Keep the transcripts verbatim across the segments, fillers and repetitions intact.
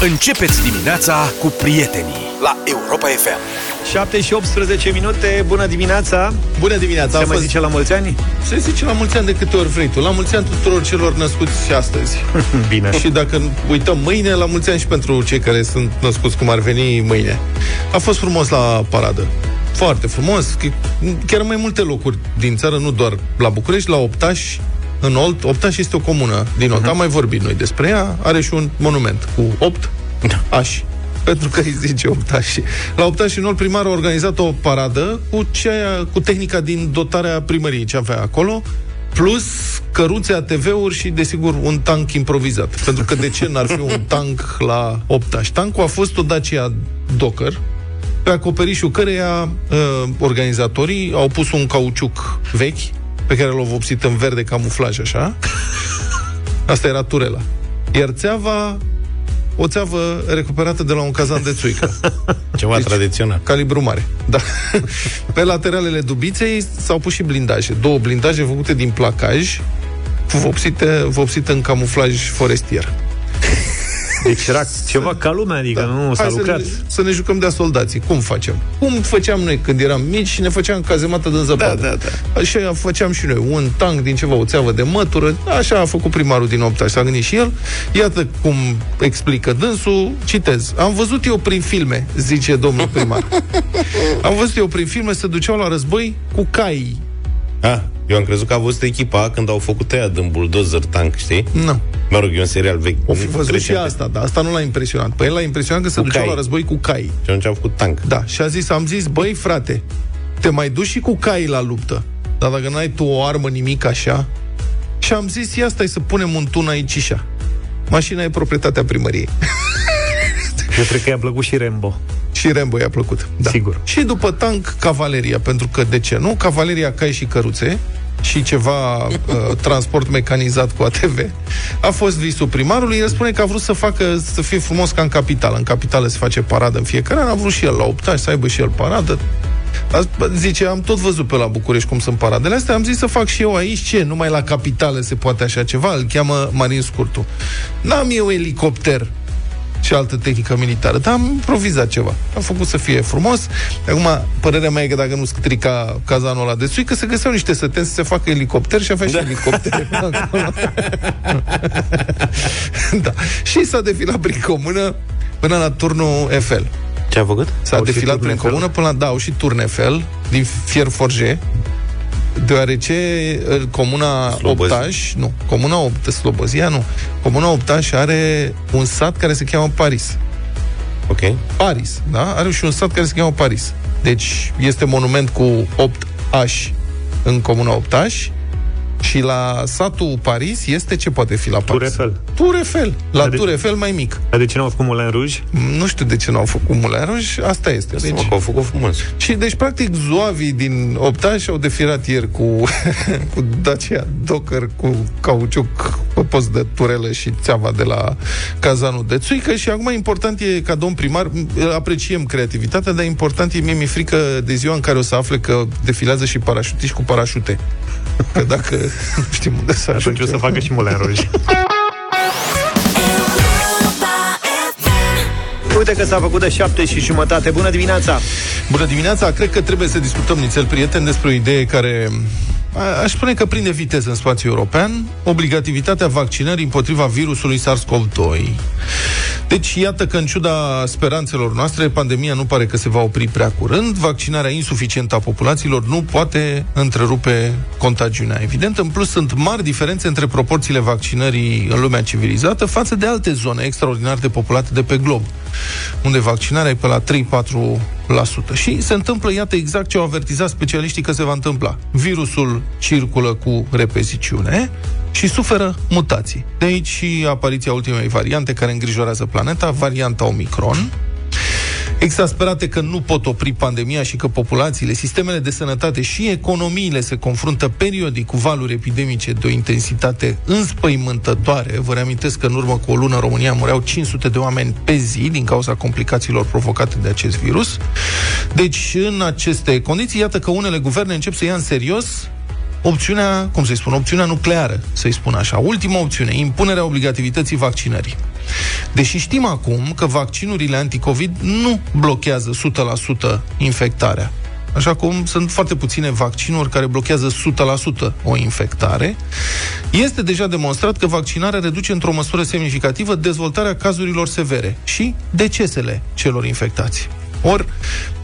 Începeți dimineața cu prietenii la Europa F M. șapte și optsprezece minute, bună dimineața. Bună dimineața. Se mai zice la mulți ani? Se zice la mulți ani de câte ori vrei tu. La mulți ani tuturor celor născuți și astăzi. Bine. Și dacă uităm mâine, la mulți ani și pentru cei care sunt născuți cum ar veni mâine. A fost frumos la paradă. Foarte frumos. Chiar mai multe locuri din țară, nu doar la București, la Optași, în Olt. Optași este o comună din Olt. Uh-huh. Am mai vorbit noi despre ea. Are și un monument cu opt ași. Pentru că îi zice Optași. La Optași, în Olt, primarul a organizat o paradă cu, cea, cu tehnica din dotarea primăriei ce avea acolo, plus căruțe, A T V-uri și, desigur, un tank improvizat. Pentru că de ce n-ar fi un tank la Optași? Tankul a fost o Dacia Duster, pe acoperișul căreia uh, organizatorii au pus un cauciuc vechi, pe care l-au vopsit în verde camuflaj, așa. Asta era turela. Iar țeava... o țeavă recuperată de la un cazan de țuică. Ceva deci, tradițional. Calibru mare. Da. Pe lateralele dubiței s-au pus și blindaje. Două blindaje făcute din placaj, vopsite, vopsite în camuflaj forestier. Deci era ceva ca lumea, adică da. Nu s-a Hai lucrat. Să ne, să ne jucăm de-a soldații. Cum facem? Cum făceam noi când eram mici și ne făceam cazemată din zăpadă? Da, da, da. Așa făceam și noi. Un tank din ceva, o țeavă de mătură. Așa a făcut primarul din Optași. S-a gândit și el. Iată cum explică dânsul. Citez. Am văzut eu prin filme, zice domnul primar. Am văzut eu prin filme, se duceau la război cu cai. Ah, eu am crezut că a văzut echipa când au făcut aia din buldozer tank, știi? Nu. Mă rog, e un serial vechi. O fi văzut și asta, dar asta nu l-a impresionat. Păi el l-a impresionat că se ducea la război cu cai. Și atunci a făcut tank. Da, și a zis, am zis, băi frate, te mai duci și cu cai la luptă. Dar dacă n-ai tu o armă, nimic așa. Și am zis, ia stai să punem un tun aici așa. Mașina e proprietatea primăriei. Eu cred că i-a plăcut și Rambo. Și Rambo i-a plăcut, da. Sigur. Și după tank, cavaleria, pentru că, de ce nu? Cavaleria, cai și căruțe și ceva uh, transport mecanizat cu A T V. A fost visul primarului. El spune că a vrut să facă, să fie frumos ca în capitală. În capitală se face paradă în fiecare an. A vrut și el la Optași să aibă și el paradă. Zice, am tot văzut pe la București cum sunt paradele astea, am zis să fac și eu aici. Ce? Numai la capitală se poate așa ceva. Îl cheamă Marin Scurtu. N-am eu elicopter și altă tehnică militară, dar am improvizat ceva. Am făcut să fie frumos. Acum, părerea mea e că dacă nu strica cazanul ăla de suică, se găseau niște sătenți să se facă elicopter și avea da. Și elicopter. Da. Și s-a defilat prin comună până la turnul Eiffel. Ce a făcut? S-a au defilat prin Eiffel? Comună până la, da, au și turn Eiffel din fier forje, deoarece comuna Slobozia. Optași, nu, comuna Opt, Slobozia, nu. Comuna Optași are un sat care se cheamă Paris. Ok. Paris, da? Are și un sat care se cheamă Paris. Deci este monument cu opt ași în comuna Optași și la satul Paris este ce poate fi la Paris? Tour Eiffel. Tour Eiffel. La adic- Tour Eiffel mai mic. Dar de ce n-au făcut Moulin Rouge? Nu știu de ce n-au făcut Moulin Rouge, asta este. Deci, au făcut frumos. Și deci practic zoavii din Optași au defilat ieri cu cu Dacia Duster, cu cauciuc pe post de turelă și țeava de la cazanul de țuică și acum important e ca domn primar, apreciem creativitatea, dar important e, mie mi-e frică de ziua în care o să afle că defilează și parașutiști cu parașute. Că dacă nu știm unde să ajungem. Atunci o să facă și Moulin Rouge. Uite că s-a făcut de șapte și jumătate. Bună dimineața! Bună dimineața! Cred că trebuie să discutăm nițel, prieten, despre o idee care... aș spune că prinde viteză în spațiul european, obligativitatea vaccinării împotriva virusului SARS-CoV doi. Deci, iată că, în ciuda speranțelor noastre, pandemia nu pare că se va opri prea curând. Vaccinarea insuficientă a populațiilor nu poate întrerupe contagiunea. Evident, în plus, sunt mari diferențe între proporțiile vaccinării în lumea civilizată față de alte zone extraordinar de populate de pe glob, unde vaccinarea e pe la trei-patru la sută. Și se întâmplă, iată, exact ce au avertizat specialiștii că se va întâmpla. Virusul circulă cu repeziciune și suferă mutații. De aici și apariția ultimei variante care îngrijorează planeta, varianta Omicron. Exasperate că nu pot opri pandemia și că populațiile, sistemele de sănătate și economiile se confruntă periodic cu valuri epidemice de o intensitate înspăimântătoare. Vă reamintesc că în urmă cu o lună în România mureau cinci sute de oameni pe zi din cauza complicațiilor provocate de acest virus. Deci, în aceste condiții, iată că unele guverne încep să ia în serios opțiunea, cum să-i spun, opțiunea nucleară, să-i spun așa. Ultima opțiune, impunerea obligativității vaccinării. Deși știm acum că vaccinurile anticovid nu blochează o sută la sută infectarea. Așa cum sunt foarte puține vaccinuri care blochează o sută la sută o infectare, este deja demonstrat că vaccinarea reduce într-o măsură semnificativă dezvoltarea cazurilor severe și decesele celor infectați. Or,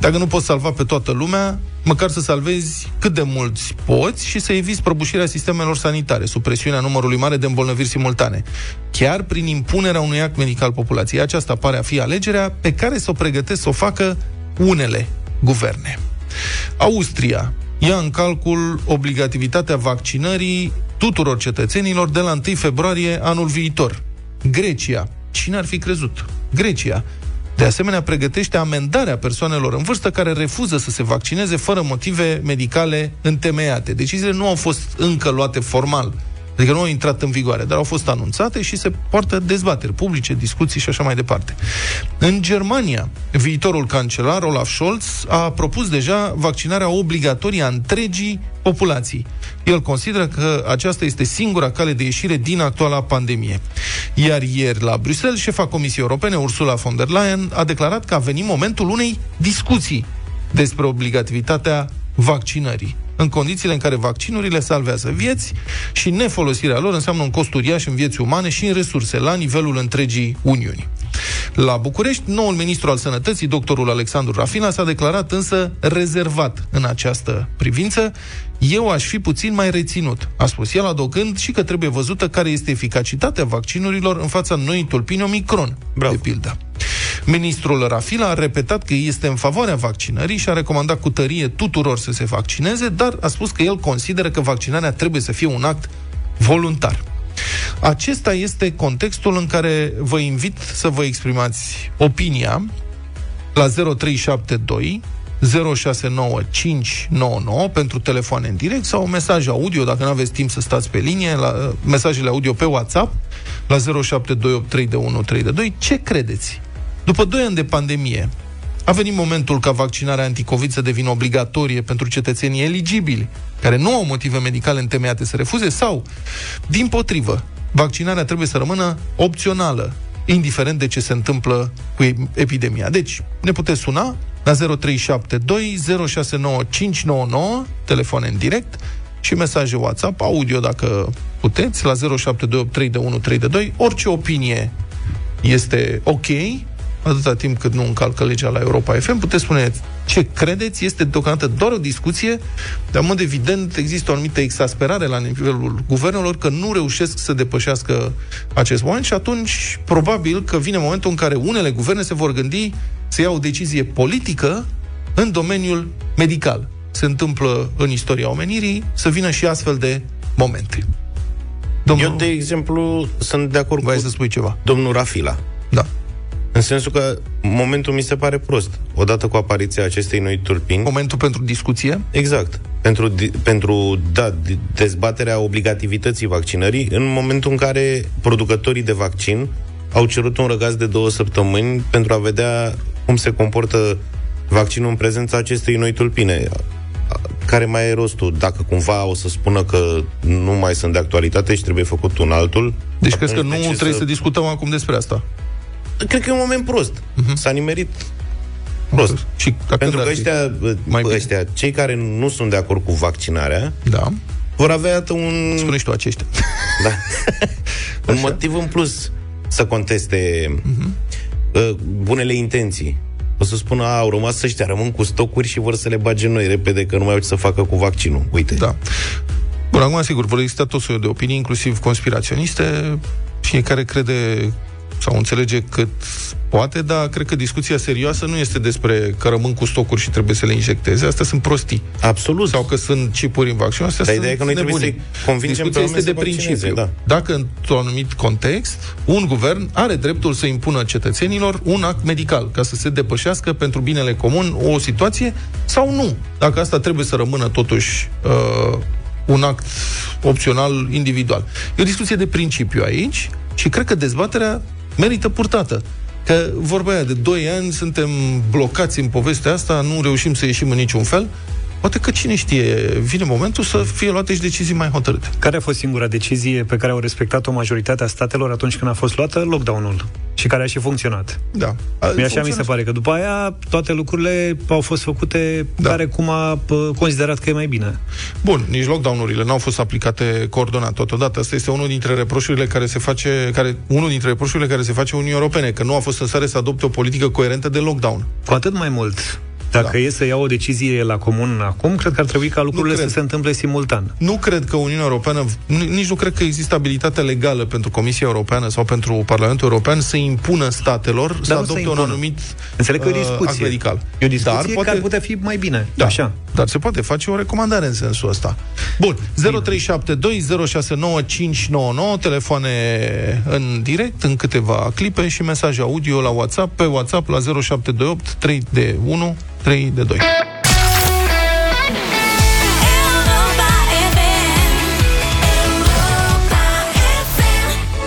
dacă nu poți salva pe toată lumea, măcar să salvezi cât de mulți poți și să eviți prăbușirea sistemelor sanitare, sub presiunea numărului mare de îmbolnăviri simultane, chiar prin impunerea unui act medical populației. Aceasta pare a fi alegerea pe care s-o pregătesc să o facă unele guverne. Austria ia în calcul obligativitatea vaccinării tuturor cetățenilor de la întâi februarie anul viitor. Grecia, cine ar fi crezut? Grecia, de asemenea, pregătește amendarea persoanelor în vârstă care refuză să se vaccineze fără motive medicale întemeiate. Deciziile nu au fost încă luate formal, adică nu au intrat în vigoare, dar au fost anunțate și se poartă dezbateri publice, discuții și așa mai departe. În Germania, viitorul cancelar, Olaf Scholz, a propus deja vaccinarea obligatorie a întregii populații. El consideră că aceasta este singura cale de ieșire din actuala pandemie. Iar ieri la Bruxelles, șefa Comisiei Europene, Ursula von der Leyen, a declarat că a venit momentul unei discuții despre obligativitatea vaccinării, în condițiile în care vaccinurile salvează vieți și nefolosirea lor înseamnă un cost uriaș în vieți umane și în resurse, la nivelul întregii Uniuni. La București, noul ministru al sănătății, doctorul Alexandru Rafila, s-a declarat însă rezervat în această privință. Eu aș fi puțin mai reținut, a spus el, adăugând și că trebuie văzută care este eficacitatea vaccinurilor în fața noii tulpini Omicron, de pildă. Ministrul Rafila a repetat că este în favoarea vaccinării și a recomandat cu tărie tuturor să se vaccineze, dar a spus că el consideră că vaccinarea trebuie să fie un act voluntar. Acesta este contextul în care vă invit să vă exprimați opinia la zero trei șapte doi zero șase nouă cinci nouă nouă pentru telefoane în direct sau mesaj audio, dacă nu aveți timp să stați pe linie, la mesajele audio pe WhatsApp la zero șapte doi opt trei unu trei doi. Ce credeți? După doi ani de pandemie, a venit momentul ca vaccinarea anticovid să devină obligatorie pentru cetățenii eligibili, care nu au motive medicale întemeiate să refuze, sau, din potrivă, vaccinarea trebuie să rămână opțională, indiferent de ce se întâmplă cu epidemia. Deci, ne puteți suna la zero trei șapte doi zero șase nouă cinci nouă nouă, telefoane în direct, și mesaje WhatsApp, audio dacă puteți, la zero șapte doi opt trei unu trei doi. Orice opinie este ok, atâta timp cât nu încalcă legea la Europa F M. Puteți spune ce credeți, este deocamdată doar o discuție, dar, în mod evident, există o anumită exasperare la nivelul guvernelor că nu reușesc să depășească acest moment și atunci, probabil, că vine momentul în care unele guverne se vor gândi să ia o decizie politică în domeniul medical. Se întâmplă în istoria omenirii să vină și astfel de momente. Domnul... Eu, de exemplu, sunt de acord cu să spui ceva. Domnul Rafila. Da. În sensul că momentul mi se pare prost, odată cu apariția acestei noi tulpini. Momentul pentru discuție? Exact. Pentru, di- pentru da, dezbaterea obligativității vaccinării, în momentul în care producătorii de vaccin au cerut un răgaz de două săptămâni pentru a vedea cum se comportă vaccinul în prezența acestei noi tulpine. Care mai e rostul? Dacă cumva o să spună că nu mai sunt de actualitate și trebuie făcut un altul? Deci crezi că nu trebuie să... să discutăm acum despre asta? Cred că e un moment prost. Uh-huh. S-a nimerit prost. Okay. Și pentru că ăștia, ăștia, cei care nu sunt de acord cu vaccinarea, da, vor avea un... Spune-și tu aceștia. Da. Un motiv în plus să conteste uh-huh. bunele intenții. O să spună, a, au rămas ăștia, rămân cu stocuri și vor să le bage noi repede, că nu mai au ce să facă cu vaccinul. Uite. Da. Bun, acum, sigur, vor exista tot soiul de opinii, inclusiv conspiraționiste, fiecare crede... sau înțelege cât poate, dar cred că discuția serioasă nu este despre că rămân cu stocuri și trebuie să le injecteze. Astea sunt prostii. Absolut. Sau că sunt chipuri în vaccin. Astea dar sunt ideea că noi nebunii. Trebuie să-i convingem pe oameni să vaccineze. Da. Dacă într-un anumit context, un guvern are dreptul să impună cetățenilor un act medical ca să se depășească pentru binele comun o situație sau nu. Dacă asta trebuie să rămână totuși uh, un act opțional individual. E o discuție de principiu aici și cred că dezbaterea merită purtată. Că vorba aia de doi ani suntem blocați în povestea asta, nu reușim să ieșim în niciun fel. poate că cine știe, vine momentul să fie luate și decizii mai hotărâte. Care a fost singura decizie pe care au respectat-o majoritatea statelor atunci când a fost luată lockdown-ul și care a și funcționat? Da. Mi așa mi se pare că după aia toate lucrurile au fost făcute da. care cum a considerat că e mai bine. Bun, nici lockdown-urile n-au fost aplicate coordonat totodată. Asta este unul dintre reproșurile care se face, care unul dintre reproșurile care se face Uniunii Europene, că nu a fost în stare să adopte o politică coerentă de lockdown. Cu atât mai mult. Dacă da. e să iau o decizie la comun acum, cred că ar trebui ca lucrurile să se întâmple simultan. Nu cred că Uniunea Europeană, nici nu cred că există abilitatea legală pentru Comisia Europeană sau pentru Parlamentul European să impună statelor Dar să adopte un anumit Înțeleg că e o discuție. Medical. E o discuție Dar poate... că ar putea fi mai bine. Da. Așa. Dar se poate face o recomandare în sensul ăsta. Bun, zero trei șapte doi zero șase nouă cinci nouă nouă, telefoane în direct, în câteva clipe și mesaje audio la WhatsApp, pe WhatsApp la zero șapte doi opt trei de unu trei de doi.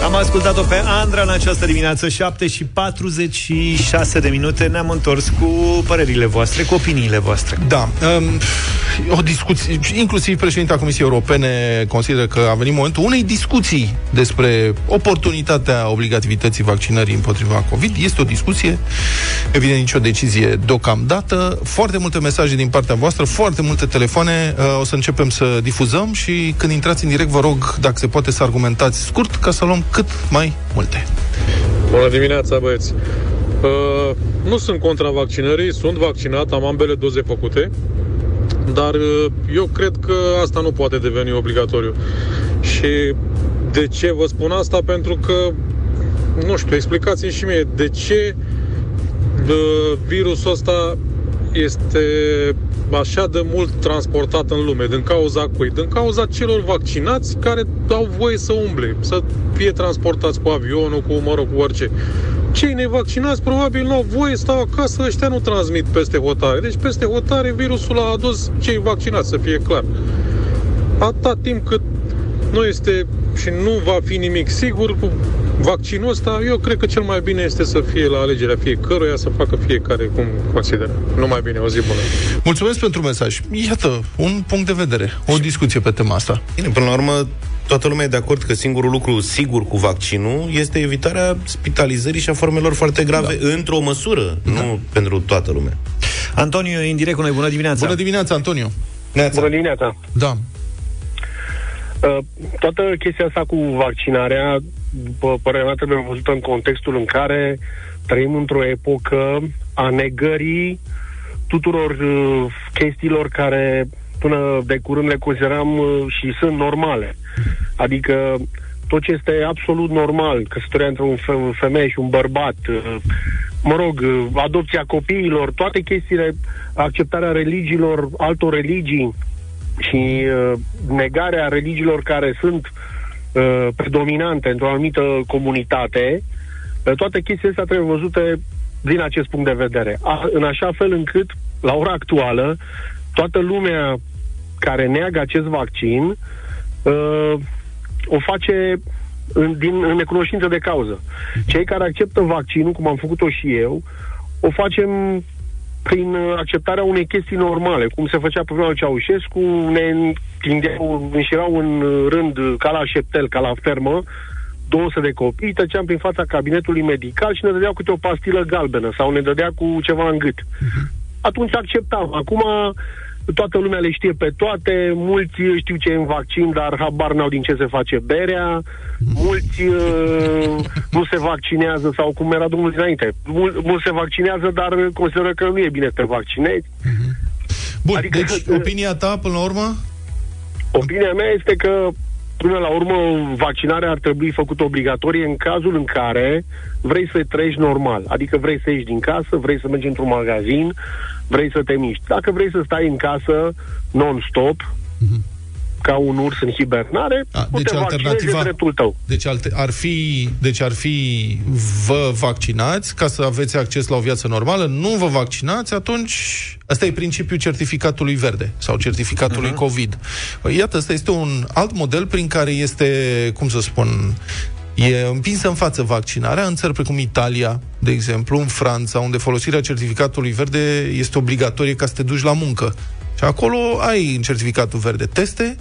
Am ascultat-o pe Andra în această dimineață, șapte și patruzeci și șase de minute. Ne-am întors cu părerile voastre, cu opiniile voastre. Da, um, o discuție, inclusiv președinta Comisiei Europene consideră că a venit momentul unei discuții despre oportunitatea obligativității vaccinării împotriva COVID. Este o discuție, evident nicio decizie deocamdată. Foarte multe mesaje din partea voastră, foarte multe telefoane. O să începem să difuzăm și când intrați în direct vă rog, dacă se poate, să argumentați scurt ca să luăm cât mai multe. Bună dimineața, băieți! Uh, nu sunt contra vaccinării, sunt vaccinat, am ambele doze făcute, dar uh, eu cred că asta nu poate deveni obligatoriu. Și de ce vă spun asta? Pentru că, nu știu, explicați-mi și mie de ce uh, virusul ăsta este așa de mult transportat în lume. Din cauza cui? Din cauza celor vaccinați care au voie să umble, să fie transportați cu avionul, cu, mă rog, cu orice. Cei nevaccinați probabil nu au voie, stau acasă, ăștia nu transmit peste hotare. Deci peste hotare virusul a adus cei vaccinați, să fie clar. Atâta timp cât nu este și nu va fi nimic sigur cu vaccinul ăsta, eu cred că cel mai bine este să fie la alegerea fiecăruia, să facă fiecare cum consideră. Numai bine, o zi bună. Mulțumesc pentru mesaj. Iată, un punct de vedere, o discuție pe tema asta. Bine, până la urmă, toată lumea e de acord că singurul lucru sigur cu vaccinul este evitarea spitalizării și a formelor foarte grave, da. într-o măsură, da. nu pentru toată lumea. Antonio e în direct cu noi. Bună dimineața! Bună dimineața, Antonio! Neața. Bună dimineața! Da. Uh, toată chestia asta cu vaccinarea, după părerea mea, trebuie văzută în contextul în care trăim într-o epocă a negării tuturor uh, chestiilor care până de curând le consideram uh, și sunt normale. Adică tot ce este absolut normal, căsătoria între un fe- femeie și un bărbat, uh, mă rog, uh, adopția copiilor, toate chestiile, acceptarea religiilor, altor religii și uh, negarea religiilor care sunt uh, predominante într-o anumită comunitate, uh, toate chestiile astea trebuie văzute din acest punct de vedere. A, în așa fel încât, la ora actuală, toată lumea care neagă acest vaccin uh, o face în, din, în necunoștință de cauză. Cei care acceptă vaccinul, cum am făcut-o și eu, o facem prin acceptarea unei chestii normale, cum se făcea pe vremea lui Ceaușescu, ne întindeau, înșirau în rând ca la șeptel, ca la fermă, două sute de copii, tăceam prin fața cabinetului medical și ne dădeau câte o pastilă galbenă sau ne dădea cu ceva în gât. Atunci acceptam. Acum toată lumea le știe pe toate, mulți știu ce e în vaccin, dar habar n-au din ce se face berea, mulți uh, nu se vaccinează, sau cum era domnul dinainte, mul- mulți se vaccinează, dar consideră că nu e bine să te vaccinezi. Bun, adică, deci uh, opinia ta, până la urmă? Opinia mea este că, până la urmă, vaccinarea ar trebui făcută obligatorie în cazul în care vrei să trăiești normal. Adică vrei să ieși din casă, vrei să mergi într-un magazin, vrei să te miști. Dacă vrei să stai în casă non-stop, mm-hmm. ca un urs în hibernare, A, deci te vaccinezi de dreptul tău. Deci alte, ar fi, deci ar fi vă vaccinați ca să aveți acces la o viață normală, nu vă vaccinați, atunci asta e principiul certificatului verde sau certificatului uh-huh. COVID. Iată, asta este un alt model prin care este, cum să spun, e împinsă în față vaccinarea în țări precum Italia, de exemplu, în Franța, unde folosirea certificatului verde este obligatorie ca să te duci la muncă. Și acolo ai în certificatul verde teste,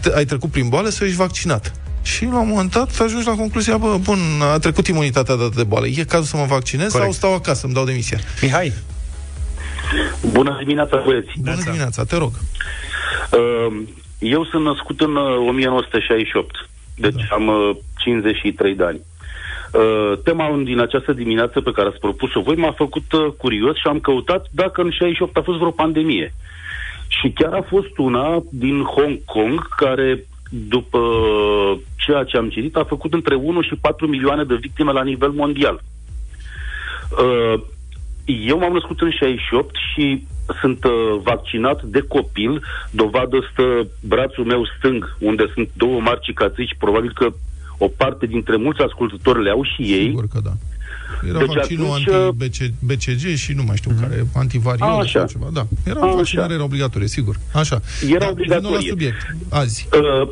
te- ai trecut prin boală sau ești vaccinat. Și la un moment dat ajungi la concluzia, bă, bun, a trecut imunitatea dată de boală. E cazul să mă vaccinez Corect. Sau stau acasă, îmi dau demisia? Mihai! Bună dimineața, băieți! Bună dimineața, te rog! Eu sunt născut în nouăsprezece șaizeci și opt, deci da. am cincizeci și trei de ani. Tema din această dimineață pe care ați propus-o voi m-a făcut curios și am căutat dacă în șaizeci și opt a fost vreo pandemie. Și chiar a fost una din Hong Kong care, după ceea ce am citit, a făcut între unu și patru milioane de victime la nivel mondial. Eu m-am născut în șaizeci și opt și sunt vaccinat de copil. Dovadă stă brațul meu stâng, unde sunt două mari cicatrici. Probabil că o parte dintre mulți ascultători le au și ei. Sigur că da. Era deci vaccinul atunci... anti-B C G și nu mai știu mm-hmm. care, antivariole sau ceva. Da. Era o vaccinare, era obligatorie, sigur. Așa. Era da, obligatorie. La subiect, azi. Uh,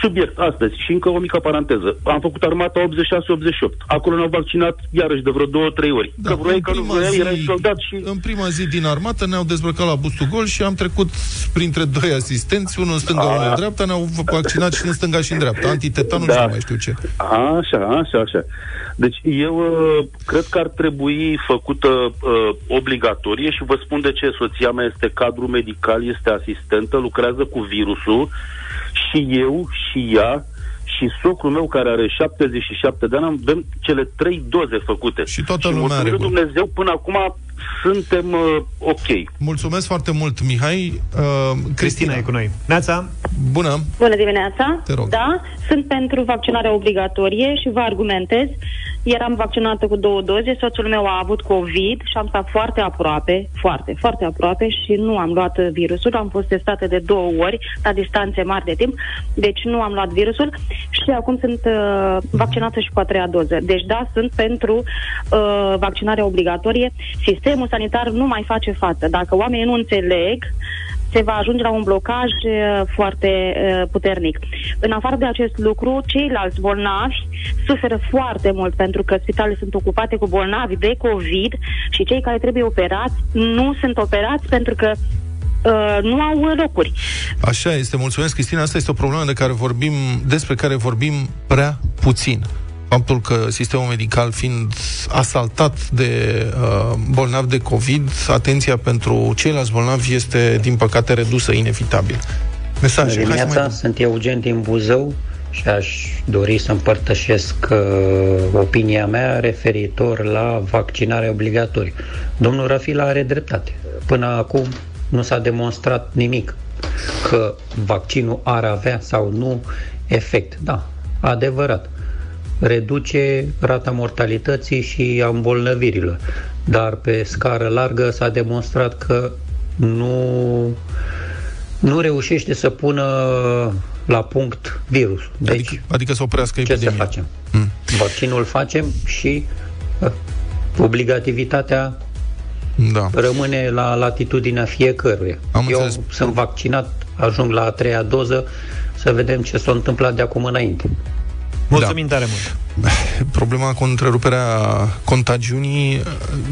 subiect, astăzi. Și încă o mică paranteză. Am făcut armata optzeci și șase optzeci și opt. Acolo ne-au vaccinat iarăși de vreo două, trei ori. Da, că vreo că nu zi, era soldat și... În prima zi din armată ne-au dezbrăcat la bustul gol și am trecut printre doi asistenți, unul în stânga, unul în dreapta, ne-au vaccinat și în stânga și în dreapta. Antitetanul da. și nu mai știu ce. Așa, așa, așa. Deci eu uh, cred că ar trebui făcută uh, obligatorie și vă spun de ce. Soția mea este cadru medical, este asistentă, lucrează cu virusul și eu și ea și socrul meu care are șaptezeci și șapte de ani avem cele trei doze făcute. Și toată și lumea are. Dumnezeu, până acum suntem uh, ok. Mulțumesc foarte mult, Mihai. Uh, Cristina, Cristina e cu noi. Neața. Bună. Bună dimineața. Te rog. Da, sunt pentru vaccinarea obligatorie și vă argumentez. Eram vaccinată cu două doze, soțul meu a avut COVID și am stat foarte aproape, foarte, foarte aproape și nu am luat virusul. Am fost testată de două ori, la distanțe mari de timp, deci nu am luat virusul și acum sunt uh, vaccinată și cu a treia doză. Deci da, sunt pentru uh, vaccinarea obligatorie. Sistemul sanitar nu mai face față. Dacă oamenii nu înțeleg, se va ajunge la un blocaj uh, foarte uh, puternic. În afară de acest lucru, ceilalți bolnavi suferă foarte mult pentru că spitalele sunt ocupate cu bolnavi de COVID și cei care trebuie operați nu sunt operați pentru că Uh, nu au locuri. Așa este, mulțumesc, Cristina. Asta este o problemă de care vorbim, despre care vorbim prea puțin. Faptul că sistemul medical fiind asaltat de uh, bolnavi de COVID, atenția pentru ceilalți bolnavi este, din păcate, redusă, inevitabil. Mesaje. În dimineața, sunt Eugen din Buzău și aș dori să împărtășesc uh, opinia mea referitor la vaccinarea obligatorie. Domnul Rafila are dreptate. Până acum nu s-a demonstrat nimic că vaccinul ar avea sau nu efect. Da, adevărat. Reduce rata mortalității și a îmbolnăvirilor. Dar pe scară largă s-a demonstrat că nu, nu reușește să pună la punct virusul. Deci, adică, adică să oprească epidemia. Ce să facem? Mm. Vaccinul facem și obligativitatea da. Rămâne la latitudinea fiecăruia. Am Eu înțeles. Sunt vaccinat, ajung la a treia doză, să vedem ce s-a întâmplat de acum înainte. Mulțumim da. tare mult! Problema cu întreruperea contagiunii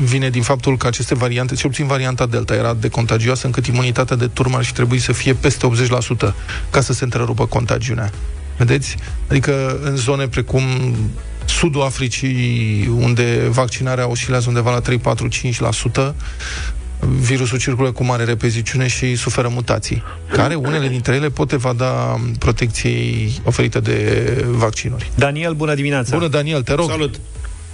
vine din faptul că aceste variante, cel puțin varianta Delta, era de contagioasă încât imunitatea de turmă ar fi trebuit să fie peste optzeci la sută ca să se întrerupă contagiunea. Vedeți? Adică în zone precum Sudul Africii, unde vaccinarea oscilează undeva la trei, patru, cinci la sută, virusul circulă cu mare repeziciune și suferă mutații, care unele dintre ele pot evada protecției oferite de vaccinuri. Daniel, bună dimineața! Bună, Daniel, te rog! Salut!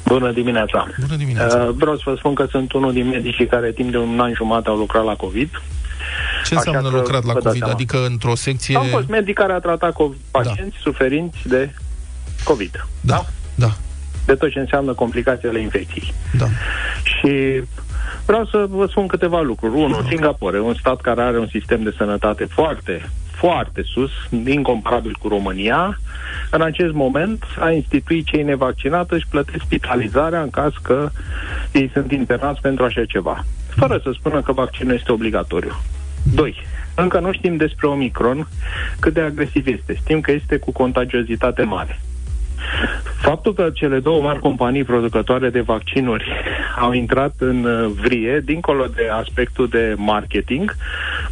Bună dimineața! Bună dimineața! Uh, vreau să vă spun că sunt unul din medicii care timp de un an și jumătate au lucrat la COVID. Ce Așa înseamnă lucrat la COVID? Adică într-o secție... Am fost medic care a tratat cu pacienți da. Suferinți de COVID. Da. da? Da. De tot ce înseamnă complicațiile infecției. Da. Și vreau să vă spun câteva lucruri. Unu, da. Singapore, un stat care are un sistem de sănătate foarte, foarte sus, incomparabil cu România, în acest moment a instituit cei nevaccinați și plătesc spitalizarea în caz că ei sunt internați pentru așa ceva. Fără să spună că vaccinul este obligatoriu. Doi, încă nu știm despre Omicron cât de agresiv este. Știm că este cu contagiozitate mare. Faptul că cele două mari companii producătoare de vaccinuri au intrat în vrie, dincolo de aspectul de marketing,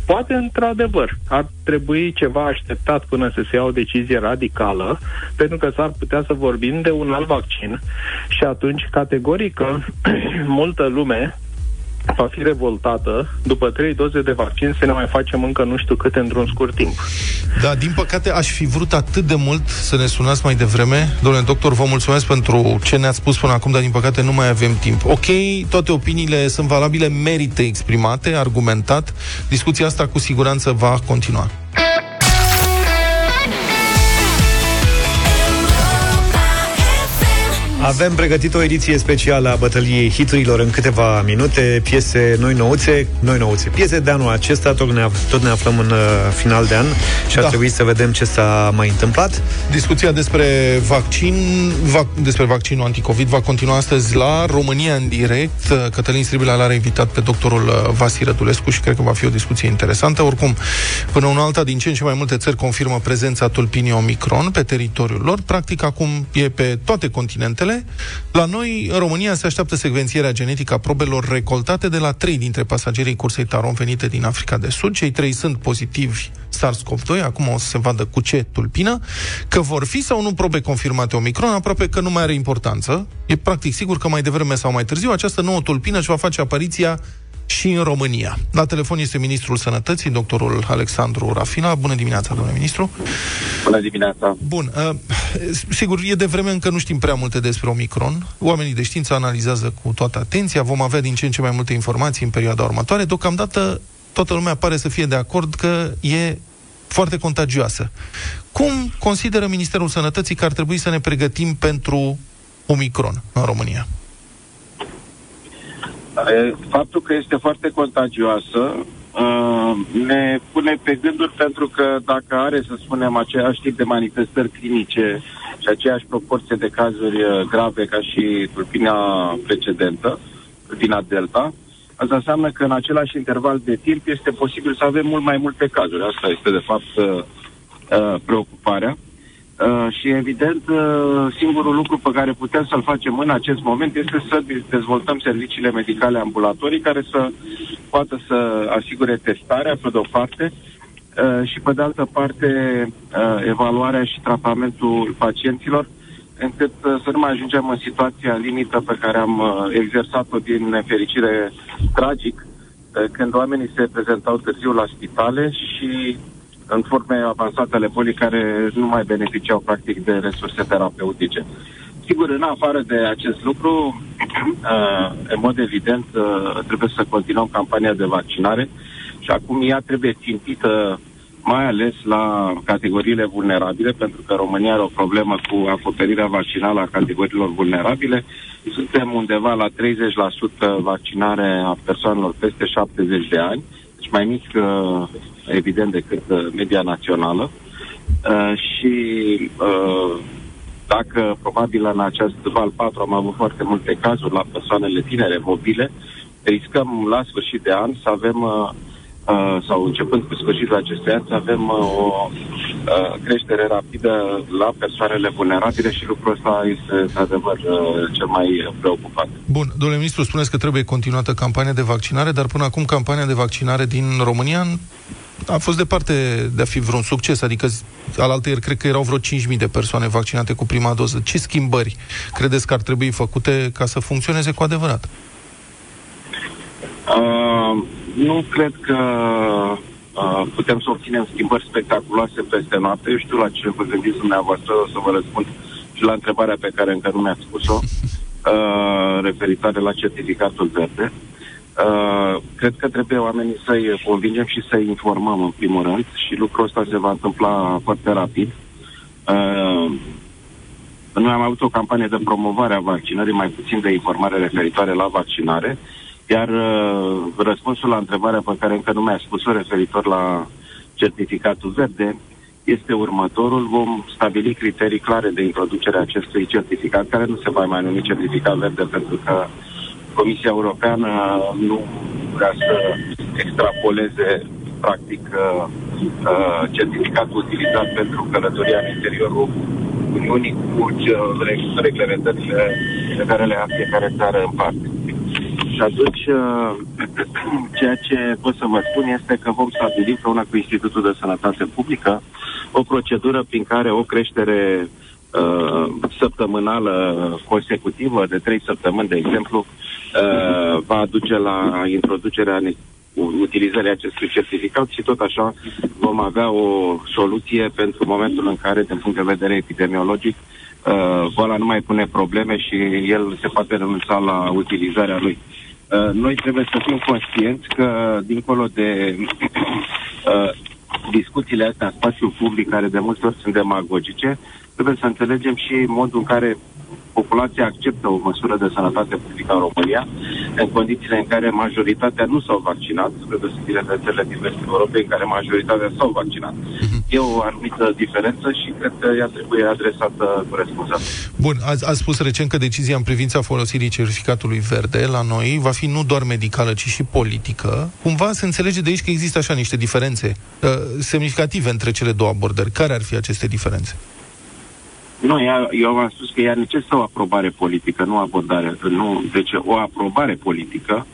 poate într-adevăr ar trebui ceva așteptat până să se ia o decizie radicală, pentru că s-ar putea să vorbim de un alt vaccin și atunci, categorică, multă lume va fi revoltată după trei doze de vaccin să ne mai facem încă nu știu câte într-un scurt timp. Da, din păcate aș fi vrut atât de mult să ne sunați mai devreme. Domnule doctor, vă mulțumesc pentru ce ne-ați spus până acum, dar din păcate nu mai avem timp. Ok, toate opiniile sunt valabile, merită exprimate, argumentat. Discuția asta cu siguranță va continua. Avem pregătit o ediție specială a bătăliei hiturilor în câteva minute, piese noi nouțe, noi nouțe, piese de anul acesta, tot ne, af- tot ne aflăm în uh, final de an și da. ar trebui să vedem ce s-a mai întâmplat. Discuția despre vaccin, vac- despre vaccinul anticovid va continua astăzi la România în direct. Cătălin Stribilă l-a invitat pe doctorul Vasi Rădulescu și cred că va fi o discuție interesantă. Oricum, până una alta, din ce în ce mai multe țări confirmă prezența tulpinii Omicron pe teritoriul lor. Practic, acum e pe toate continentele. La noi, în România, se așteaptă secvențierea genetică a probelor recoltate de la trei dintre pasagerii cursei Tarom venite din Africa de Sud. Cei trei sunt pozitivi SARS-C o V doi, acum o să se vadă cu ce tulpină, că vor fi sau nu probe confirmate Omicron, aproape că nu mai are importanță. E practic sigur că mai devreme sau mai târziu această nouă tulpină își va face apariția și în România. La telefon este ministrul Sănătății, doctorul Alexandru Rafila. Bună dimineața, domnule ministru. Bună dimineața. Bun. Uh, sigur, e de vreme, încă nu știm prea multe despre Omicron. Oamenii de știință analizează cu toată atenția. Vom avea din ce în ce mai multe informații în perioada următoare. Deocamdată, toată lumea pare să fie de acord că e foarte contagioasă. Cum consideră Ministerul Sănătății că ar trebui să ne pregătim pentru Omicron în România? Faptul că este foarte contagioasă ne pune pe gânduri, pentru că dacă are, să spunem, aceeași tip de manifestări clinice și aceeași proporție de cazuri grave ca și tulpina precedentă, tulpina Delta, asta înseamnă că în același interval de timp este posibil să avem mult mai multe cazuri. Asta este, de fapt, preocuparea. Uh, și evident, uh, singurul lucru pe care putem să-l facem în acest moment este să dezvoltăm serviciile medicale ambulatorii care să poată să asigure testarea, pe de o parte, uh, și pe de altă parte uh, evaluarea și tratamentul pacienților, încât uh, să nu mai ajungem în situația limită pe care am uh, exersat-o, din nefericire tragic, uh, când oamenii se prezentau târziu la spitale și în forme avansate ale bolii, care nu mai beneficiau practic de resurse terapeutice. Sigur, în afară de acest lucru, în mod evident, trebuie să continuăm campania de vaccinare și acum ea trebuie țintită mai ales la categoriile vulnerabile, pentru că România are o problemă cu acoperirea vaccinală a categoriilor vulnerabile. Suntem undeva la treizeci la sută vaccinare a persoanelor peste șaptezeci de ani, deci mai mic, evident, decât media națională, uh, și uh, dacă probabil în acest val patru am avut foarte multe cazuri la persoanele tinere mobile, riscăm la sfârșit de an să avem, uh, uh, sau începând cu sfârșitul acestui an, să avem uh, o uh, creștere rapidă la persoanele vulnerabile și lucrul ăsta este, de adevăr, uh, cel mai preocupant. Bun, domnule ministru, spuneți că trebuie continuată campania de vaccinare, dar până acum campania de vaccinare din România a fost departe de a fi vreun succes, adică alaltăieri cred că erau vreo cinci mii de persoane vaccinate cu prima doză. Ce schimbări credeți că ar trebui făcute ca să funcționeze cu adevărat? Uh, nu cred că uh, putem să obținem schimbări spectaculoase peste noapte. Eu știu la ce vă gândiți dumneavoastră, o să vă răspund și la întrebarea pe care încă nu mi-ați spus-o, uh, referitoare la certificatul verde. Uh, cred că trebuie oamenii să-i convingem și să-i informăm în primul rând și lucrul ăsta se va întâmpla foarte rapid. Uh, noi am avut o campanie de promovare a vaccinării, mai puțin de informare referitoare la vaccinare, iar uh, răspunsul la întrebarea pe care încă nu mi-a spus-o referitor la certificatul verde este următorul. Vom stabili criterii clare de introducere a acestui certificat, care nu se va mai numi certificat verde, pentru că Comisia Europeană nu vrea să extrapoleze, practic, certificatul utilizat pentru călătoria în interiorul Uniunii cu curg reglementările pe care le are fiecare țară în parte. Și atunci, ceea ce pot să vă spun este că vom stabili împreună cu Institutul de Sănătate Publică o procedură prin care o creștere uh, săptămânală consecutivă de trei săptămâni, de exemplu, uh, va aduce la introducerea utilizării acestui certificat și tot așa vom avea o soluție pentru momentul în care, din punct de vedere epidemiologic, Uh, boala nu mai pune probleme și el se poate renunța la utilizarea lui. Uh, noi trebuie să fim conștienți că, dincolo de uh, discuțiile astea în spațiul public, care de multe ori sunt demagogice, trebuie să înțelegem și modul în care populația acceptă o măsură de sănătate publică în România, în condițiile în care majoritatea nu s-au vaccinat, trebuie să fie de țările din vestul Europei în care majoritatea s-au vaccinat. E o anumită diferență și cred că ea trebuie adresată cu responsabilitate. Bun, ați, ați spus recent că decizia în privința folosirii certificatului verde la noi va fi nu doar medicală, ci și politică. Cumva se înțelege de aici că există așa niște diferențe uh, semnificative între cele două abordări. Care ar fi aceste diferențe? Nu, ea, eu am spus că ea necesită o aprobare politică, nu abordare. Nu, deci o aprobare politică,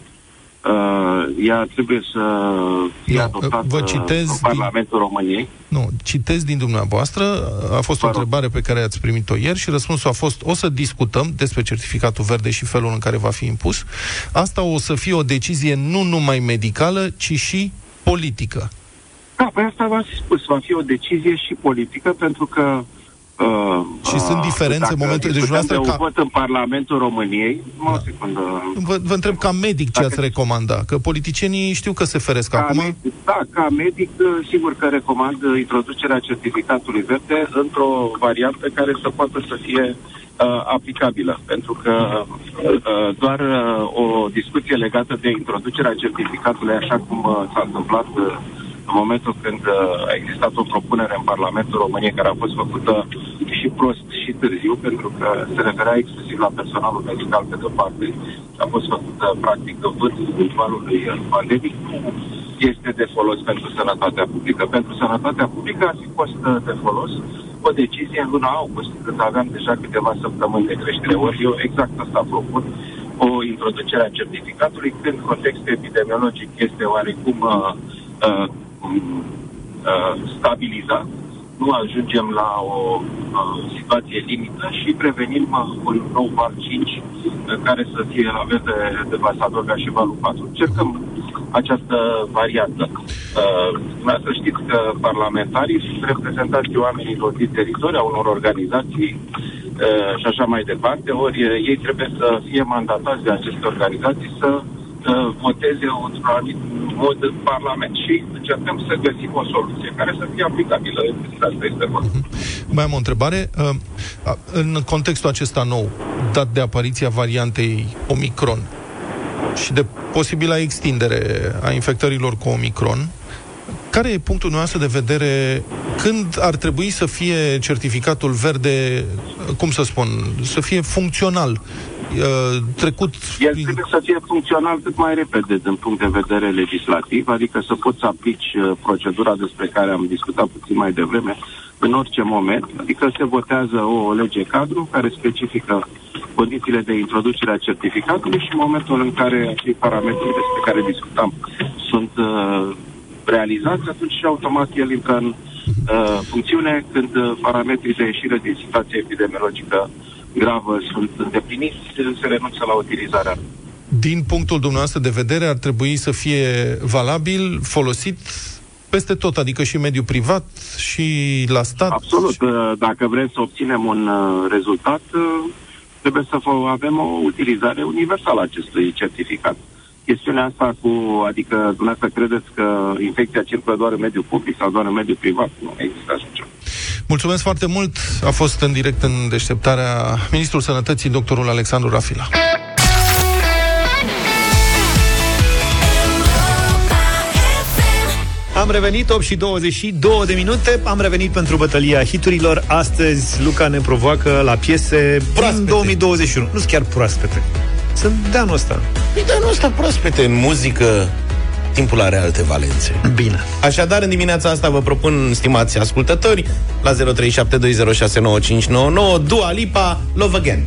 uh, ea trebuie să fie adoptată în Parlamentul din... României. Nu, citez din dumneavoastră, a fost Pardon. o întrebare pe care ați primit-o ieri și răspunsul a fost: o să discutăm despre certificatul verde și felul în care va fi impus. Asta o să fie o decizie nu numai medicală, ci și politică. Da, pe asta v-am spus, va fi o decizie și politică, pentru că Uh, și uh, sunt diferențe în momentul de dumneavoastră ca... vot în Parlamentul României, da. o secundă... vă, vă întreb ca medic ce dacă... ați recomanda, că politicienii știu că se feresc ca acum. Medic, da, ca medic sigur că recomand introducerea certificatului verde într-o variantă care să poată să fie uh, aplicabilă, pentru că uh, doar uh, o discuție legată de introducerea certificatului, așa cum uh, s-a întâmplat uh, în momentul când a existat o propunere în Parlamentul României, care a fost făcută și prost și târziu, pentru că se referea exclusiv la personalul medical, pe de parte, a fost făcută practic de vârful valului pandemic, este de folos pentru sănătatea publică. Pentru sănătatea publică ar fi fost de folos o decizie în luna august, când aveam deja câteva săptămâni de creștere. Ori eu exact asta propun, o introducere a certificatului, când contextul epidemiologic este oarecum uh, uh, stabilizat, nu ajungem la o situație limită și prevenim un nou val cinci care să fie la fel de devastator ca și valul patru. Cercăm această variantă. Să știți că parlamentarii sunt reprezentați oamenilor din teritoriu, a unor organizații și așa mai departe, ori ei trebuie să fie mandatați de aceste organizații să voteze într-un anumit mod în Parlament și încercăm să găsim o soluție care să fie aplicabilă. Asta este vorba. Mai am o întrebare. În contextul acesta nou, dat de apariția variantei Omicron și de posibilă extindere a infectărilor cu Omicron, care e punctul nostru de vedere când ar trebui să fie certificatul verde, cum să spun, să fie funcțional? Trecut... El trebuie să fie funcțional cât mai repede din punct de vedere legislativ, adică să poți să aplici procedura despre care am discutat puțin mai devreme în orice moment, adică se votează o lege cadru care specifică condițiile de introducere a certificatului și în momentul în care acei parametri despre care discutam sunt uh, realizați, atunci automat el intră în uh, funcțiune când parametrii de ieșire din situația epidemiologică gravă sunt îndepliniți, se renunță la utilizarea. Din punctul dumneavoastră de vedere, ar trebui să fie valabil, folosit peste tot, adică și în mediul privat și la stat? Absolut. Și... dacă vrem să obținem un rezultat, trebuie să avem o utilizare universală a acestui certificat. Chestiunea asta cu, adică dumneavoastră credeți că infecția circulă doar în mediul public sau doar în mediul privat? Nu există așa ceva. Mulțumesc foarte mult. A fost în direct în Deșteptarea ministrul Sănătății, doctorul Alexandru Rafila. Am revenit, opt și douăzeci și două de minute. Am revenit pentru bătălia hiturilor. Astăzi Luca ne provoacă la piese proaspete. două mii douăzeci și unu. Nu sunt chiar proaspete. Sunt de anul ăsta. E de anul ăsta proaspete în muzică. timpul are alte valențe. Bine. Așadar, în dimineața asta vă propun, stimați ascultători, la zero trei șapte doi zero șase nouă cinci nouă nouă, Dua Lipa, Love Again.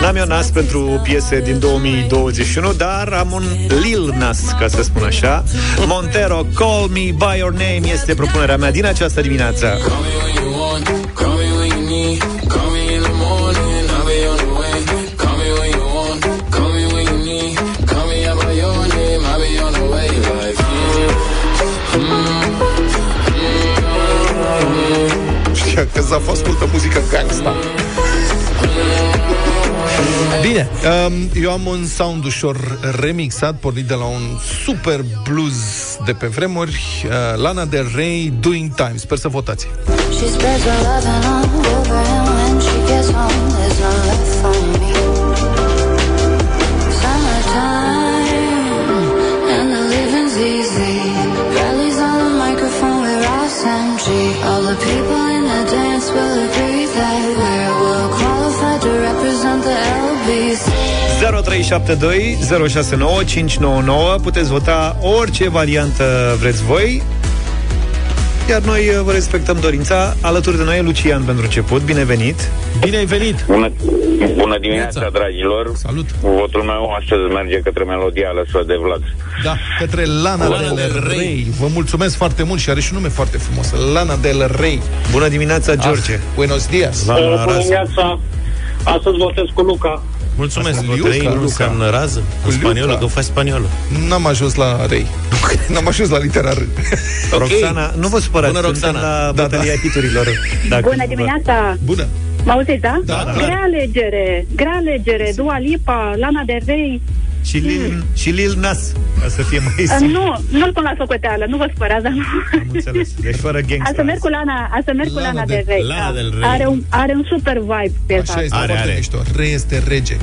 N-am eu nas pentru piese din două mii douăzeci și unu, dar am un Lil Nas, ca să spun așa. Montero, Call Me By Your Name, este propunerea mea din această dimineață. Știa că s-a fost multă muzică gangsta. Bine, eu am un sound ușor remixat, pornit de la un super blues de pe vremuri, Lana Del Rey, Doing Time. Sper să votați. zero trei șapte doi zero șase nouă cinci nouă nouă. Puteți vota orice variantă vreți voi, iar noi vă respectăm dorința. Alături de noi e Lucian pentru început. Bine venit! Bine ai venit! Bună, bună dimineața, Bună. dragilor! Salut! Votul meu astăzi merge către melodia alăsă de Vlad. Da, către Lana Bună. Del Rey. Vă mulțumesc foarte mult și are și un nume foarte frumos, Lana Del Rey. Bună dimineața, George! Ah. Buenos dias! Bună dimineața! Astăzi votez cu Luca. Mulțumesc, Luca. Nu înseamnă rază? În spaniolă, că faci spaniolă. N-am ajuns la rei. N-am ajuns la litera R. Okay. Roxana, nu vă supărați. Bună, Roxana. La da, bătălia da. hiturilor. Bună dimineața. Bună. M-auziți, da? Da, da. Grea alegere. Grea alegere. Dua Lipa, Lana Del Rey. Și Lil, mm. și Lil Nas, ca să fie mai simplu. Nu, nu-l pun la socoteală, nu vă spărați, dar nu. Am înțeles, deci fără gangster. A să merg cu Lana, a să merg Lana cu Lana Del Rey. Lana Del Rey. Are un, are un super vibe pe asta. Așa este, are, foarte mișto. Rei este rege.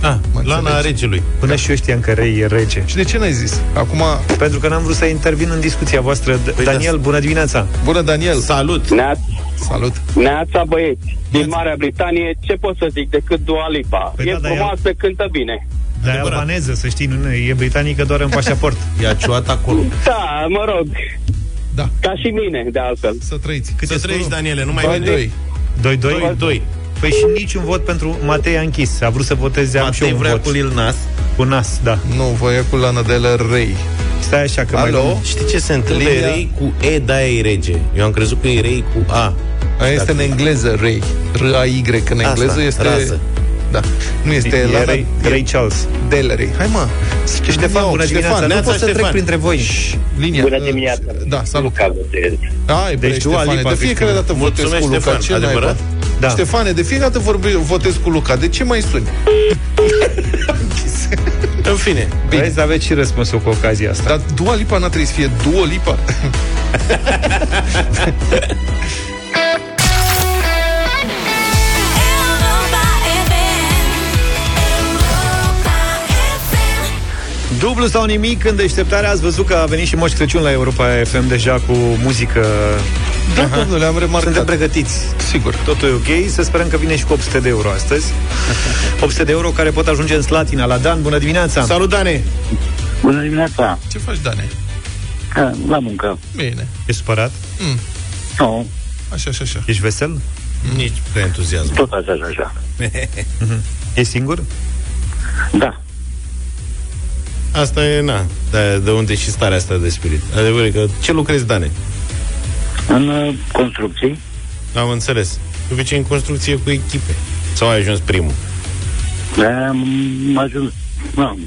Ah, Lana a regelui. Până da. și eu știam că rei e rege. Și de ce n-ai zis? Acum, pentru că n-am vrut să intervin în discuția voastră. Păi Daniel, da. bună dimineața. Bună, Daniel. Salut. Neața. Salut. Neața, băieți. Din Marea Britanie, ce pot să zic decât Dua Lipa? Păi e da, frumoasă, da, cântă bine. Da, e albaneză, să știi, nu, e britanică doar în pașaport. E aciuat acolo. Da, mă rog. Da. Ca și mine, de altfel. Să trăiți. Cât să trăiești, Daniele, nu mai doi. doi doi doi. Păi și niciun vot pentru Matei a închis. A vrut să voteze, am și eu un vrea vot. Cu Lil Nas. Cu Nas, da. Nu, voia cu Lana Del Rey. Stai așa că Alo? mai... Știi ce se întâmplă? Lilia... Rei cu E, da, e rege. Eu am crezut că e rei cu A. Aia este în engleză, rei. R-A-Y, în engleză este... Rasă. Da. Nu este e Lana Rey, Rey Charles Del Rey. Hai mă. Ștefan, bună dimineața. Nu pot să trec printre voi. Linia. Bună dimineața. Da, salut. Ai, deci tu Ștefane, de fiecare dată votez cu Luca. Adevărat? Da. Ștefane, de fiecare dată vorbe, votez cu Luca. De ce mai suni? În fine. Vrei să aveți și răspunsul cu ocazia asta. Dar Dua Lipa n-a trebuit să fie Dua Lipa. Dublu sau nimic, în deșteptarea ați văzut că a venit și Moș Crăciun la Europa F M deja cu muzică. Da, domnule, am remarcat. Suntem pregătiți. Sigur. Totul e ok, să sperăm că vine și cu opt sute de euro astăzi. opt sute de euro care pot ajunge în Slatina. La Dan, bună dimineața. Salut, Dane. Bună dimineața. Ce faci, Dane? La muncă. Bine. Ești supărat? Mm. Nu. No. Așa, așa, așa. Ești vesel? Nici pe entuziasm. Tot așa, așa, așa. Ești singur? Da. Asta e, na, de, de unde și starea asta de spirit. Adevărul că ce lucrezi, Dane? În uh, construcții. Am înțeles. De obicei în construcție cu echipe. Sau ai ajuns primul? Am ajuns, nu.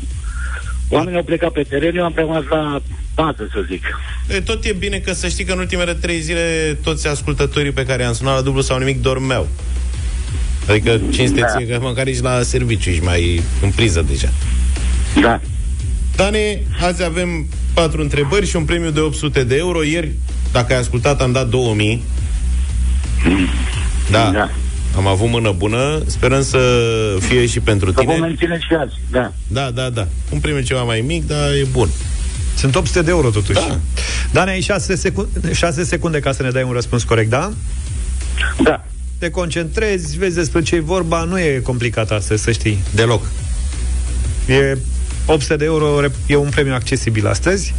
Oamenii au plecat pe teren, eu am rămas la bază, să zic. E, tot e bine că să știi că în ultimele trei zile toți ascultătorii pe care i-am sunat la dublu sau nimic dormeau. Adică cinste ție da. că măcar ești la serviciu, ești mai în priză deja. Da. Dane, azi avem patru întrebări și un premiu de opt sute de euro. Ieri, dacă ai ascultat, am dat două mii. Da. da. Am avut mână bună, sperăm să fie și pentru tine. Să vom menține și azi, da. Da, da, da. Un primul ceva mai mic, dar e bun. Sunt opt sute de euro totuși. Da. Dan, ai șase secunde ca să ne dai un răspuns corect, da? Da. Te concentrezi, vezi despre ce e vorba, nu e complicat astăzi, să știi. Deloc. E opt sute de euro, e un premiu accesibil astăzi.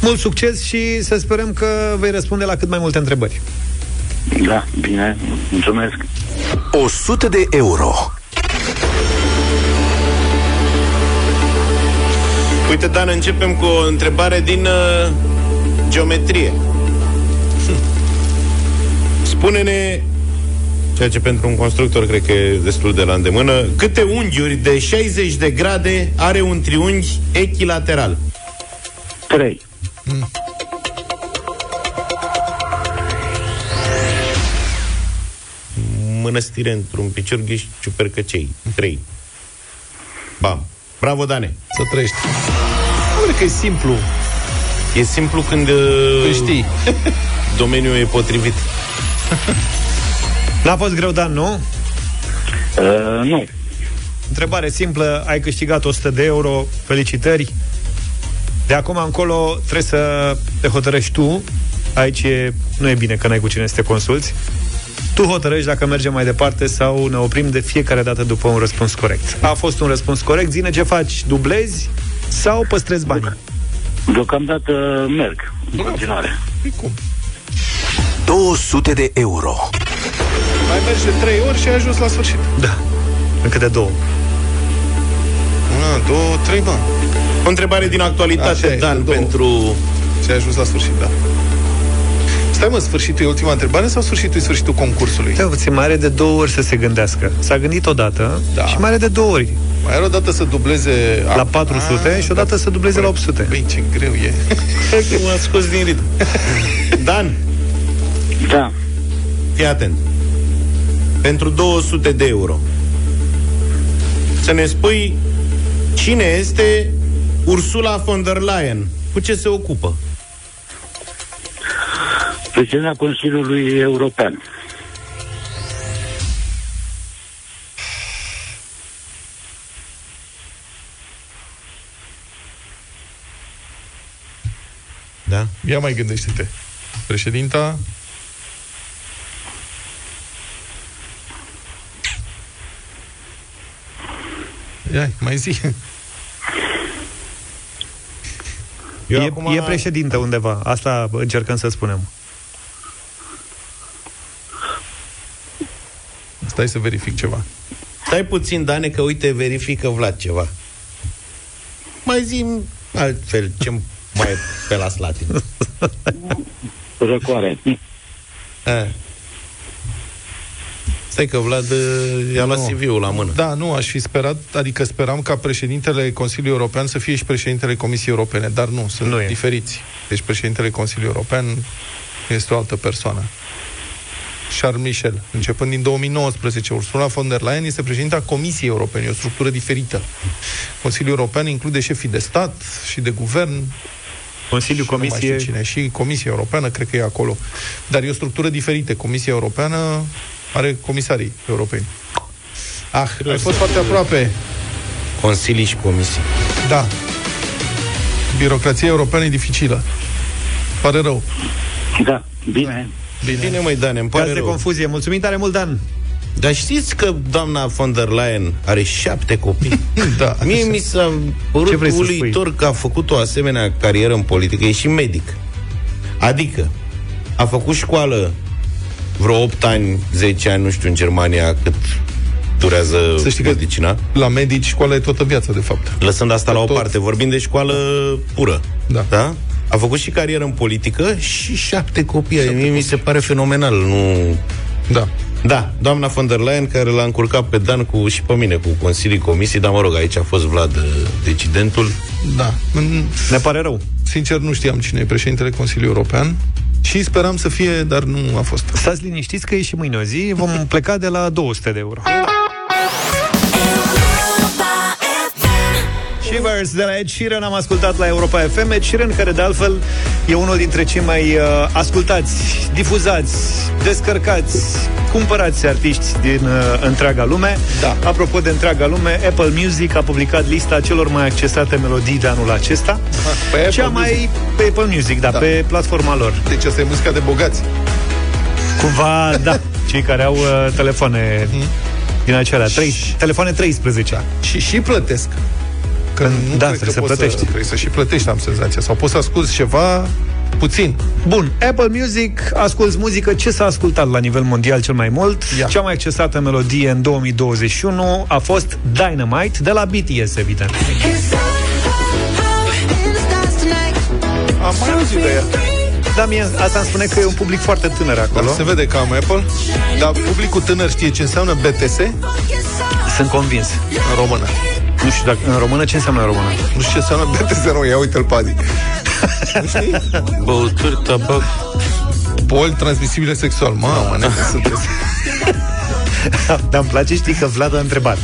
Mult succes și să sperăm că vei răspunde la cât mai multe întrebări. Da, bine, mulțumesc. o sută de euro. Uite, Dan, începem cu o întrebare din uh, geometrie. Spune-ne, ceea ce pentru un constructor cred că e destul de la îndemână, câte unghiuri de șaizeci de grade are un triunghi echilateral? trei. Mm. Mănăstire într-un picior, ghiși, ciupercăcei. Trei. Bam. Bravo, Dane. Să trăiești. Nu că e simplu. E simplu când... Când știi. Domeniul e potrivit. N-a fost greu, Dan, nu? Uh, nu. Întrebare simplă. Ai câștigat o sută de euro. Felicitări. De acum încolo trebuie să te hotărăști tu. Aici e... nu e bine că n-ai cu cine să te consulți. Tu hotărăști dacă mergem mai departe sau ne oprim de fiecare dată după un răspuns corect. A fost un răspuns corect. Zine, ce faci? Dublezi sau păstrezi banii? Deocamdată merg. În continuare. Cum? două sute de euro. Mai mergi de trei ori și ai ajuns la sfârșit. Da. Încă de două. Una, două, trei, bani. O întrebare din actualitate, așa, Dan, pentru... Și ai ajuns la sfârșit, da. Stai, mă, sfârșitul e ultima întrebare sau sfârșitul e sfârșitul concursului? Da, se mai are de două ori să se gândească. S-a gândit odată, da. Și mai are de două ori. Mai are o dată să dubleze... La patru sute a, și o dată da, să dubleze la opt sute. Băi, ce greu e. Că m-a scos din ritm. Dan. Da. Fii atent. Pentru două sute de euro. Să ne spui cine este Ursula von der Leyen. Cu ce se ocupă? Președinta Consiliului European. Da? Ia mai gândește-te. Președinta... Ia, mai zi. Eu e, acum... e președintă undeva. Asta încercăm să spunem. Stai să verific ceva. Stai puțin, Dane, că uite, verifică Vlad ceva. Mai zi-mi altfel, ce mai pe la slatină. Răcoare. A. Stai că Vlad i-a luat C V-ul la mână. Da, nu, aș fi sperat, adică speram ca președintele Consiliului European să fie și președintele Comisiei Europene, dar nu, sunt nu diferiți. Deci președintele Consiliului European este o altă persoană. Charles Michel. Începând din două mii nouăsprezece, Ursula von der Leyen este președinta Comisiei Europene, o structură diferită. Consiliul European include șefii de stat și de guvern. Consiliul Comisiei... Cine, și Comisia Europeană, cred că e acolo. Dar e o structură diferită. Comisia Europeană are comisarii europeni. Ah, ai fost foarte aproape. Consilii și comisii. Da. Birocrația europeană e dificilă. Pare rău. Da, bine. Bine, Bine măi, Dan, îmi pare rău. Confuzie. Mulțumim tare mult, Dan. Dar știți că doamna von der Leyen are șapte copii? Da. Mie așa mi s-a părut uluitor că a făcut o asemenea carieră în politică. E și medic. Adică a făcut școală vreo opt ani, zece ani, nu știu, în Germania cât durează medicina. La medici școala e toată viața, de fapt. Lăsând asta de la tot... o parte, vorbim de școală pură. Da? Da? A făcut și carieră în politică și șapte copii. Șapte mi copii. Se pare fenomenal, nu... Da. Da, doamna von der Leyen, care l-a încurcat pe Dan cu, și pe mine cu Consilii Comisii, dar mă rog, aici a fost Vlad decidentul. Da. Ne pare rău. Sincer, nu știam cine e președintele Consiliului European și speram să fie, dar nu a fost. Stați liniștiți că e și mâine o zi, vom pleca de la două sute de euro. Și Shivers de la Ed Sheeran am ascultat la Europa F M. Ed Sheeran, care de altfel e unul dintre cei mai uh, ascultați, difuzați, descărcați, cumpărați artiști din uh, întreaga lume. Da. Apropo de întreaga lume, Apple Music a publicat lista celor mai accesate melodii de anul acesta. Ah, pe Cea mai Music. Pe Apple Music, da, da, pe platforma lor. Deci asta e muzica de bogați. Cumva, da, cei care au uh, telefoane din acelea, trei, telefoane treisprezece. Da. Și și plătesc. Că nu da, trebuie să plătești. Să, trebuie să și plătești, am senzația. Sau poți să asculți ceva puțin. Bun, Apple Music, asculți muzică. Ce s-a ascultat la nivel mondial cel mai mult? Ia. Cea mai accesată melodie în două mii douăzeci și unu a fost Dynamite de la B T S, evident. Am mai auzit de ea. Da, mie asta îmi spune că e un public foarte tânăr acolo. Da, se vede că am Apple. Dar publicul tânăr știe ce înseamnă B T S? Sunt convins. În română. Nu știu dacă... În română ce înseamnă în română? Nu știu ce înseamnă B T S în română. Ia uite-l pe Adi. Nu știi? Băuturi, tabac. Boli transmisibile sexual. Mamă, ne sunteți... Dar îmi place, știi, că Vlad a întrebat.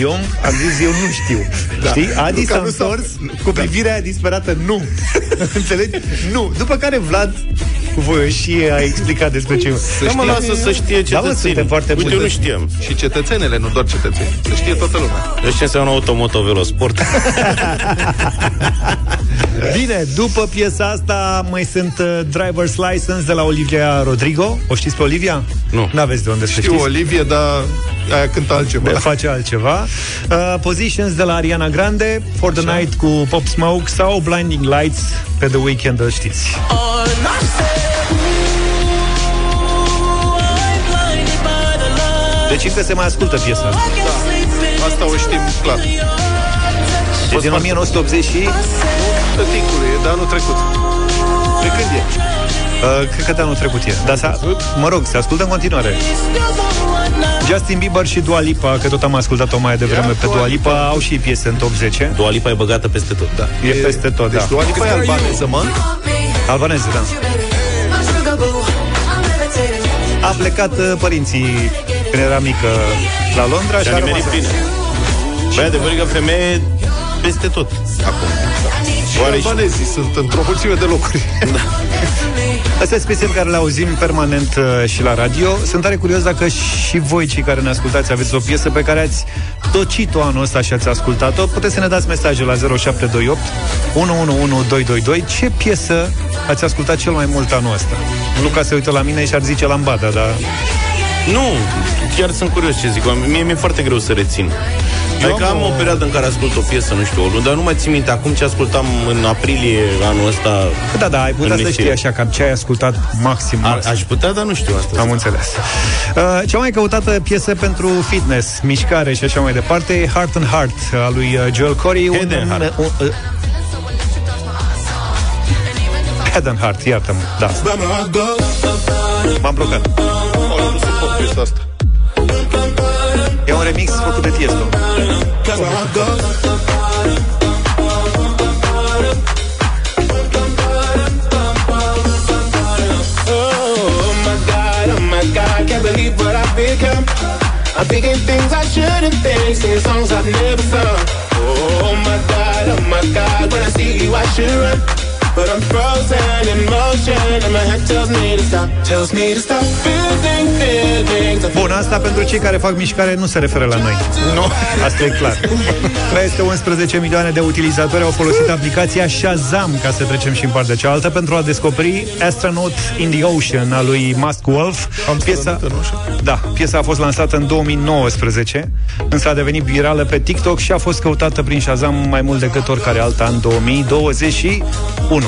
Eu am zis, eu nu știu. Da. Știi? Adi s-a întors cu privirea aia disperată. Nu! Înțelegi? Nu! După care Vlad cu voioșie a explicat despre ce... Să mă lasă să știe cetățenii. Uite, eu nu știam. Și cetățenele, nu doar cetățenii. Să știe toată lumea. Deci ce înseamnă automotovelosport? Bine, după piesa asta mai sunt uh, Driver's License de la Olivia Rodrigo. O știți pe Olivia? Nu. N-aveți de unde să știți. Știu Olivia, dar aia cântă altceva. De face altceva. Uh, Positions de la Ariana Grande, For the Night cu Pop Smoke sau Blinding Lights pe The Weeknd, îl știți. Deci că se mai ascultă piesa asta. Da. Asta o știm clar. E din nouăsprezece optzeci și... Tăticul e de anul trecut. De când e? Uh, cred că de anul trecut e. Dar s-a... Mă rog, se ascultă în continuare. Justin Bieber și Dua Lipa, că tot am ascultat-o mai devreme yeah, pe Dua Lipa, Lipa, au și piese în top zece. Dua Lipa e băgată peste tot, da. E, e peste tot, deci da. Dua Lipa e albaneză, mă? Albaneză, da. A plecat uh, părinții când era mică la Londra și a rămas. Băi, adevărat că femeie peste tot acum. Albanezii sunt într-o mulțime de locuri. Asta e special care le auzim permanent uh, și la radio. Sunt tare curios dacă și voi, cei care ne ascultați, aveți o piesă pe care ați tocit-o anul ăsta și ați ascultat-o. Puteți să ne dați mesaje la zero șapte doi opt unu unu unu doi doi doi. Ce piesă ați ascultat cel mai mult anul ăsta? Luca se uită la mine și ar zice Lambada, dar... Nu, chiar sunt curios ce zic. Mie mi-e foarte greu să rețin. Adică am o perioadă în care ascult o piesă, nu știu, o lună, dar nu mai țin minte acum ce ascultam în aprilie anul ăsta. Da, da, ai putea să știi așa, că ce ai ascultat maxim. A, aș putea, dar nu știu asta. Am înțeles. Uh, cea mai căutată piesă pentru fitness, mișcare și așa mai departe e Heart and Heart a lui Joel Corey. Head and Heart. Un, uh, Head and Heart, iartă-mă, da. M-am blocat. O, nu suport piesa asta. E un remix făcut de Tiesto. But I'm frozen in motion and my head tells me to stop, tells me to stop feeling, feeling. Bun, asta pentru cei care fac mișcare nu se referă la noi. Nu, asta e clar. Peste unsprezece milioane de utilizatori au folosit aplicația Shazam, ca să trecem și în partea cealaltă, pentru a descoperi Astronaut in the Ocean a lui Muskwolf. Piesa, da, piesa a fost lansată în două mii nouăsprezece, însă a devenit virală pe TikTok și a fost căutată prin Shazam mai mult decât oricare alta în două mii douăzeci și unu.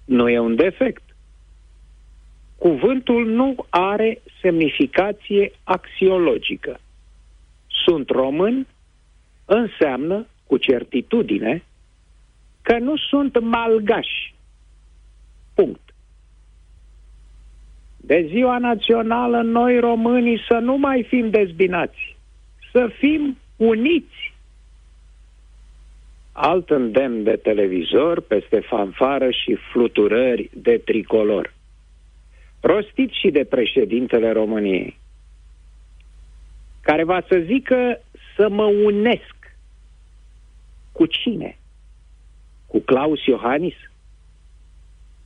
nu e un defect. Cuvântul nu are semnificație axiologică. Sunt român înseamnă cu certitudine că nu sunt malgaș. Punct. De ziua națională, noi românii să nu mai fim dezbinați, să fim uniți. Alt îndemn de televizor peste fanfară și fluturări de tricolor, rostit și de președintele României, care va să zică să mă unesc. Cu cine? Cu Claus Iohannis?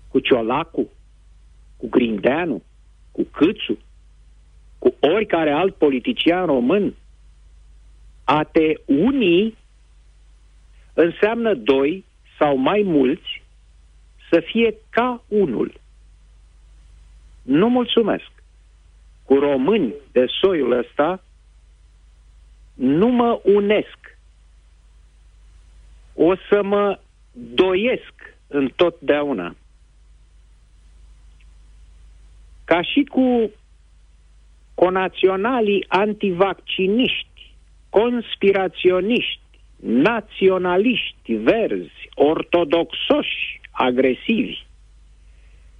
Cu Ciolacu? Cu Grindeanu? Cu Câțu, cu oricare alt politician român? A te uni înseamnă doi sau mai mulți să fie ca unul. Nu mulțumesc. Cu români de soiul ăsta nu mă unesc. O să mă doiesc întotdeauna. Ca și cu conaționalii antivacciniști, conspiraționiști, naționaliști, verzi, ortodoxoși, agresivi,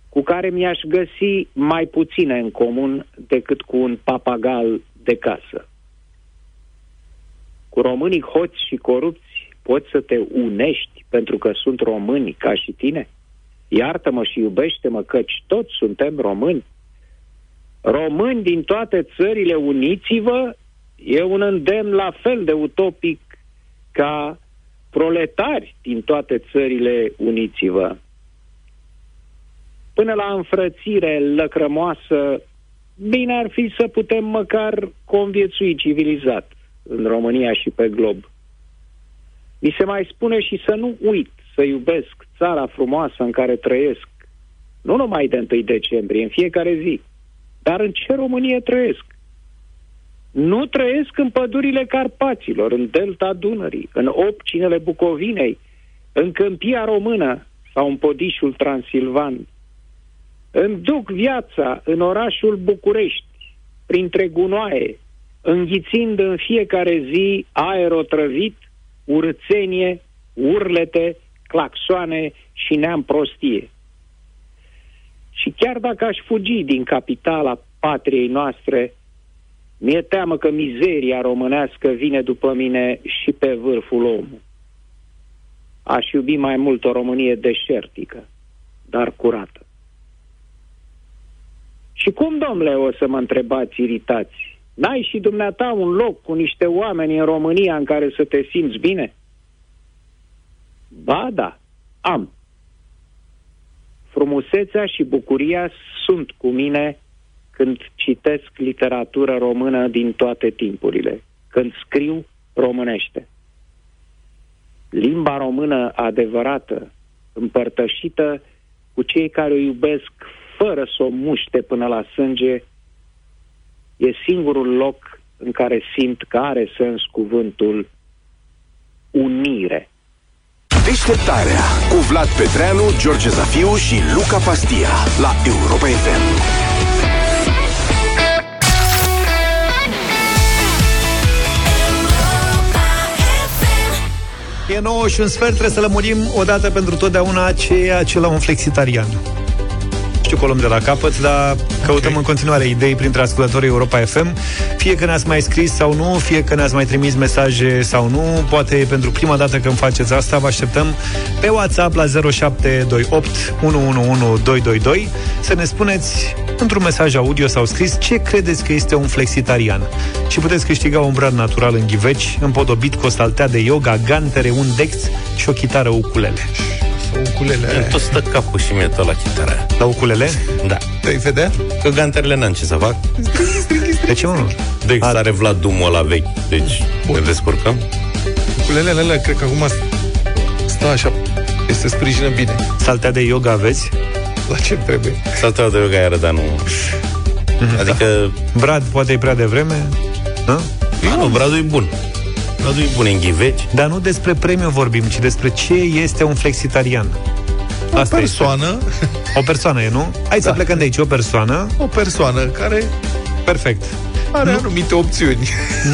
cu care mi-aș găsi mai puține în comun decât cu un papagal de casă. Cu românii hoți și corupți poți să te unești pentru că sunt români ca și tine? Iartă-mă și iubește-mă, căci toți suntem români. Români din toate țările, uniți-vă, e un îndemn la fel de utopic ca proletari din toate țările, uniți-vă. Până la înfrățire lăcrămoasă, bine ar fi să putem măcar conviețui civilizat în România și pe glob. Mi se mai spune și să nu uit să iubesc țara frumoasă în care trăiesc, nu numai de întâi decembrie, în fiecare zi. Dar în ce Românie trăiesc? Nu trăiesc în pădurile Carpaților, în delta Dunării, în opcinele Bucovinei, în câmpia română sau în podișul Transilvan. Îmi duc viața în orașul București, printre gunoaie, înghițind în fiecare zi aer otrăvit, urățenie, urlete, claxoane și neam prostie. Și chiar dacă aș fugi din capitala patriei noastre, Mi-e teamă că mizeria românească vine după mine și pe vârful omului. Aș iubi mai mult o Românie deșertică, dar curată. Și cum, domnule, o să mă întrebați iritați? N-ai și dumneata un loc cu niște oameni în România în care să te simți bine? Ba da, am. Frumusețea și bucuria sunt cu mine când citesc literatură română din toate timpurile, când scriu românește. Limba română adevărată, împărtășită cu cei care o iubesc fără să o muște până la sânge, e singurul loc în care simt că are sens cuvântul unire. Deșteptarea cu Vlad Petreanu, George Zafiu și Luca Pastia la Europa F M. E nouă și un sfert, trebuie să lămurim odată pentru totdeauna ce e acela un flexitarian. Știu că o luăm de la capăt, dar căutăm okay. în continuare idei printre ascultătorii Europa F M. Fie că ne-ați mai scris sau nu, fie că ne-ați mai trimis mesaje sau nu. Poate pentru prima dată când faceți asta, vă așteptăm pe WhatsApp la zero șapte doi opt unu unu unu doi doi doi să ne spuneți într-un mesaj audio sau scris ce credeți că este un flexitarian. Și puteți câștiga un brad natural în ghiveci, împodobit cu o saltea de yoga, gantere, un dex și o chitară ukulele. Ukulele. Tot stă capul și mie tot la chitară. La ukulele? Da. Te-ai vedea? Că ganterele n-am ce să fac. De ce, mă? Deci are Vlad Dumul ăla vechi. Deci bun, ne descurcăm. Ukulelele alea, cred că acum stă așa, se sprijină bine. Saltea de yoga aveți? La ce trebuie? Saltea de yoga iară, dar nu... Adică... Brad poate e prea devreme? Nu? Nu, Bradul e bun. Rădui bune în ghiveci. Dar nu despre premiu vorbim, ci despre ce este un flexitarian. O Asta persoană este. O persoană e, nu? Hai da. să plecăm de aici, o persoană O persoană care... Perfect. Are nu... anumite opțiuni.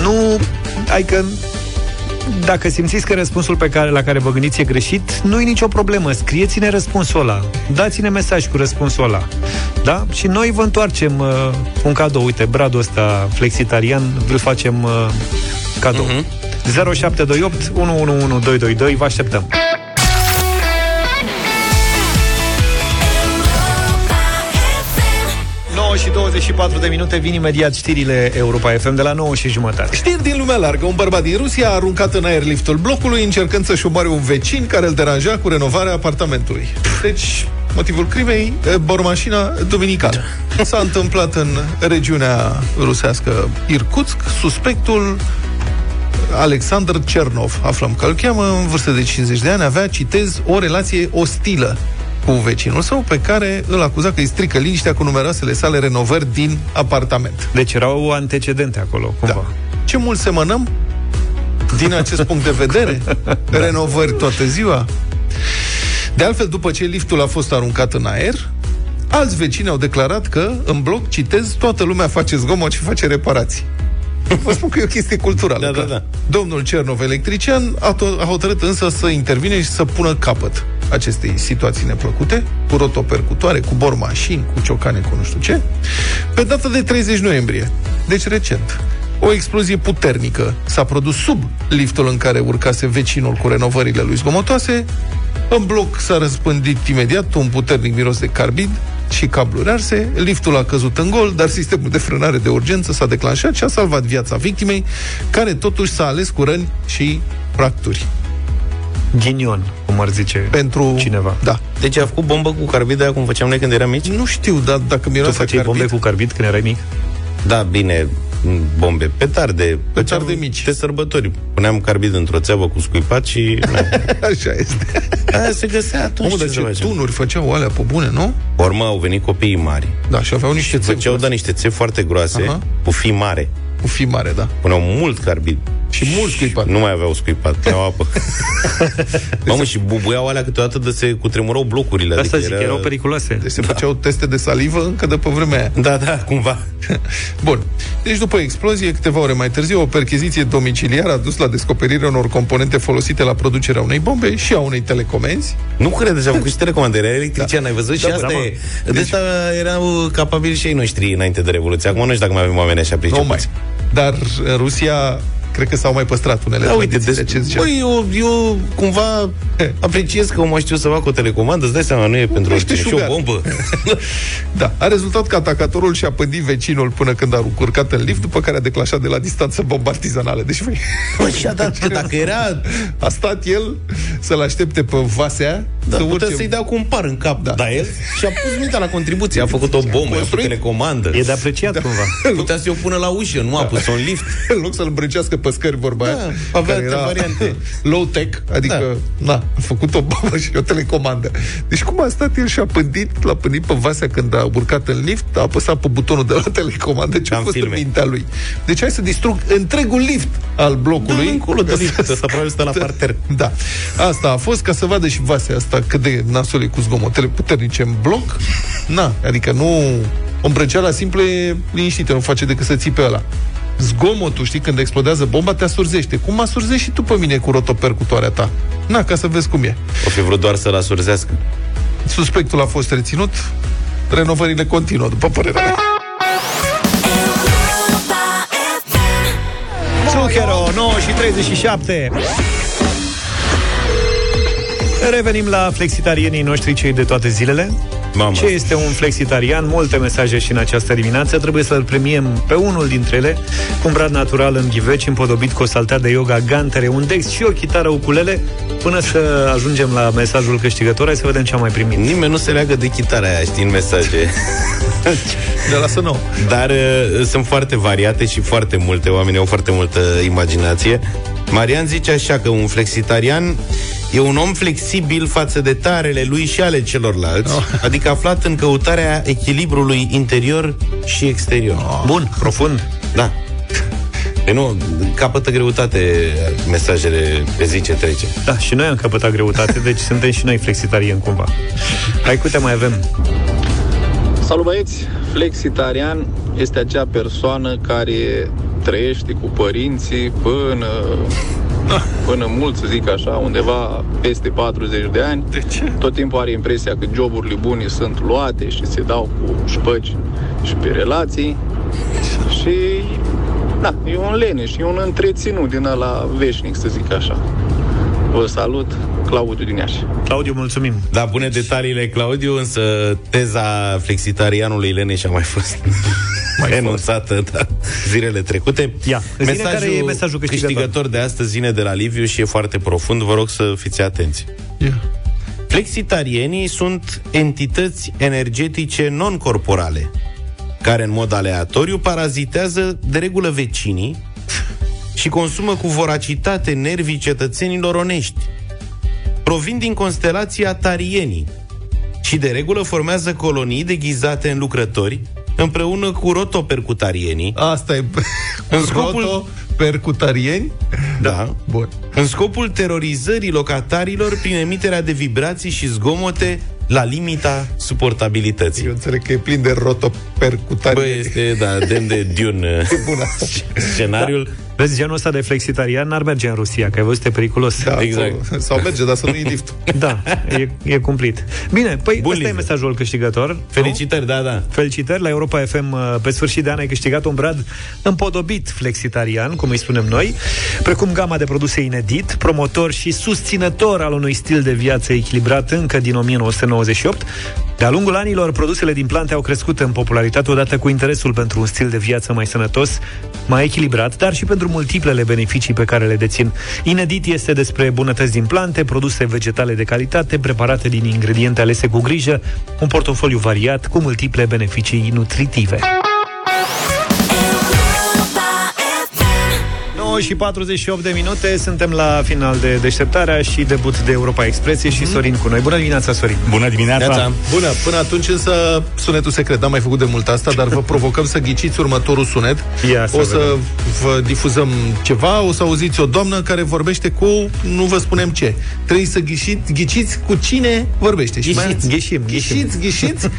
Nu... Hai că... Dacă simțiți că răspunsul pe care, la care vă gândiți e greșit, nu e nicio problemă. Scrieți-ne răspunsul ăla. Dați-ne mesaj cu răspunsul ăla. Da? Și noi vă întoarcem uh, un cadou. Uite, bradul ăsta flexitarian îl facem uh, cadou. Uh-huh. zero șapte doi opt unu unu unu doi doi doi. Vă așteptăm. nouă și douăzeci și patru de minute, vin imediat știrile Europa F M de la nouă și jumătate. Știri din lumea largă. Un bărbat din Rusia a aruncat în aer liftul blocului încercând să-și omoare un vecin care îl deranja cu renovarea apartamentului. Deci, motivul crimei, bormașina duminicală. S-a întâmplat în regiunea rusească Irkutsk. Suspectul Alexandru Cernov, aflăm că îl cheamă, în vârstă de cincizeci de ani, avea, citez, o relație ostilă cu vecinul său, pe care îl acuza că îi strică liniștea cu numeroasele sale renovări din apartament. Deci erau antecedente acolo, cumva. Da. Ce mult semănăm, din acest punct de vedere, renovări toată ziua. De altfel, după ce liftul a fost aruncat în aer, alți vecini au declarat că, în bloc, citez, toată lumea face zgomot și face reparații. Vă spun că e o chestie culturală. Da, da, da. Domnul Cernov, electrician, a, to- a hotărât însă să intervine și să pună capăt acestei situații neplăcute, cu rotopercutoare, cu bormașini, cu ciocane, cu nu știu ce. Pe data de treizeci noiembrie, deci recent, o explozie puternică s-a produs sub liftul în care urcase vecinul cu renovările lui zgomotoase. În bloc s-a răspândit imediat un puternic miros de carbid și cabluri arse, liftul a căzut în gol, dar sistemul de frânare de urgență s-a declanșat și a salvat viața victimei, care totuși s-a ales cu răni și fracturi. Ghinion, cum ar zice pentru... cineva. Da. Deci a făcut bombă cu carbid, aia cum făceam noi când eram mici? Nu știu, dar dacă miroase carbid... Tu făceai bombe cu carbid când erai mic? Da, bine, bombe, petarde, petarde mici. Pe sărbători. Puneam carbid într-o țeavă cu scuipat și... Așa este. Aia se găsea atunci. Omul, dar ce tunuri făceau alea pe bune, nu? Urmă au venit copiii mari. Da, și aveau niște țevi. Făceau, da, niște țevi foarte groase, uh-huh. cu fi mare. Cu fi mare, da. Puneau mult carbid. Și mult scuipat. Nu mai aveau scuipat, puneau apă. Mamă, și bubuiau alea câteodată de se cutremurau blocurile. Asta adică zic, era... erau periculoase. Deci se da. făceau teste de salivă încă de pe vremea aia. Da, da, cumva. Bun. Deci după explozie, câteva ore mai târziu, o percheziție domiciliară a dus la descoperirea unor componente folosite la producerea unei bombe și a unei telecomenzi. Nu credeți, au făcut și telecomandere, era electrician, da. Ai văzut? Da, și da, asta e. Deci... De asta erau capabili și ei noștri înainte de Revoluție. Acum nu știu dacă mai avem oameni așa pricepuți. Dar Rusia, cred că s-au mai păstrat unele. Da, uite, de ce ziceam. Băi, eu, eu cumva apreciez că omul știu să fac o telecomandă, îți dai seama, nu e pentru orice, și o bombă. Da, a rezultat că atacatorul și-a pândit vecinul până când a urcat în lift, după care a declanșat de la distanță bombe artizanale. Deci, băi, bă, dat, dacă era... A stat el să-l aștepte pe Vasea, da, să urce... să-i dea cu un par în cap, da, da el, și-a pus mintea la contribuție, a făcut o bombă, a făcut telecomandă. E de apreciat, da, cumva. Putea să-i o pună la ușă, nu a pus-o în lift. În loc să-l brâncească pe scări, vorba da, aia, avea care era variante. Low-tech, adică, da, da, a făcut o bombă și o telecomandă. Deci cum a stat el și a pândit, l-a pândit pe Vasea când a urcat în lift, a apăsat pe butonul de la telecomandă, ce a fost filme în mintea lui. Deci hai să distrug întregul lift al blocului. Da, încolo de lift, să probabil stă la parter. Da. Asta a fost, ca să vadă și Vasea asta cât de nasul e cu zgomotele puternice în bloc. Na, adică nu îmbrăceala simplă e liniștită, nu face decât să țipe ăla. Zgomotul, știi, când explodează bomba, te asurzește. Cum asurzezi și tu pe mine cu rotopercutoarea ta? Na, ca să vezi cum e. O fi vrut doar să-l asurzească. Suspectul a fost reținut. Renovările continuă, după părerea mea. Zucchero, nouă și treizeci și șapte. Revenim la flexitarienii noștri, cei de toate zilele. Mama. Ce este un flexitarian? Multe mesaje și în această dimineață. Trebuie să-l premiem pe unul dintre ele cu un brad natural în ghiveci, împodobit cu o saltea de yoga, gantere, un dex și o chitară ukulele. Până să ajungem la mesajul câștigător, hai să vedem ce am mai primit. Nimeni nu se leagă de chitara aia, știi, în mesaje. De lasă nou. Dar uh, sunt foarte variate și foarte multe. Oamenii au foarte multă imaginație. Marian zice așa că un flexitarian e un om flexibil față de tarele lui și ale celorlalți, oh. Adică aflat în căutarea echilibrului interior și exterior. Oh. Bun, profund. Da. Păi nu, capătă greutate mesajele pe zi ce trece. Da, și noi am căpătat greutate, deci suntem și noi flexitarieni cumva. Hai, câte mai avem? Salut, băieți! Flexitarian este acea persoană care trăiește cu părinții până... până mult, să zic așa, undeva peste patruzeci de ani. De ce? Tot timpul are impresia că joburile bune sunt luate și se dau cu șpăci și pe relații. Și, da, e un leneș, e un întreținut din ăla veșnic, să zic așa. Vă salut, Claudiu din Iași. Claudiu, mulțumim. Da, bune detaliile, Claudiu, însă teza flexitarianului leneș a mai fost mai enunțată, da, zilele trecute. Ia. Mesajul, care e mesajul câștigător? câștigător de astăzi vine de la Liviu și e foarte profund, vă rog să fiți atenți. Ia. Flexitarienii sunt entități energetice non-corporale, care în mod aleatoriu parazitează de regulă vecinii și consumă cu voracitate nervii cetățenilor onești. Provin din constelația tarienii și de regulă formează colonii deghizate în lucrători împreună cu rotopercutarienii. Asta e în scopul... rotopercutarieni? Da. Da. Bun. În scopul terorizării locatarilor prin emiterea de vibrații și zgomote la limita suportabilității. Eu înțeleg că e plin de rotopercutarieni. Băi, este, da, demn de Dune. Scenariul. Da. Vezi, genul ăsta de flexitarian n-ar merge în Rusia, că ai văzut, e periculos. Da, exact. Sau, sau merge, dar să nu-i liftul. Da, e, e cumplit. Bine, păi bun, ăsta e mesajul câștigător. Felicitări, nu? Da, da. Felicitări la Europa F M. Pe sfârșit de an ai câștigat un brad împodobit flexitarian, cum îi spunem noi, precum gama de produse inedit, promotor și susținător al unui stil de viață echilibrat încă din o mie nouă sute nouăzeci și opt. De-a lungul anilor, produsele din plante au crescut în popularitate odată cu interesul pentru un stil de viață mai sănătos, mai echilibrat, dar și pentru multiplele beneficii pe care le dețin. Inedit este despre bunătăți din plante, produse vegetale de calitate, preparate din ingrediente alese cu grijă, un portofoliu variat cu multiple beneficii nutritive. nouă și patruzeci și opt de minute, suntem la final de deșteptarea și debut de Europa Express și Sorin cu noi. Bună dimineața, Sorin! Bună dimineața! Bună! Până atunci însă sunetul secret, n-am mai făcut de mult asta, dar vă provocăm să ghiciți următorul sunet. Ia, o să vedem. Vă difuzăm ceva, o să auziți o doamnă care vorbește cu, nu vă spunem ce. Trebuie să ghiciți, ghiciți cu cine vorbește. Și ghiciți, ghicim, ghiciți, ghiciți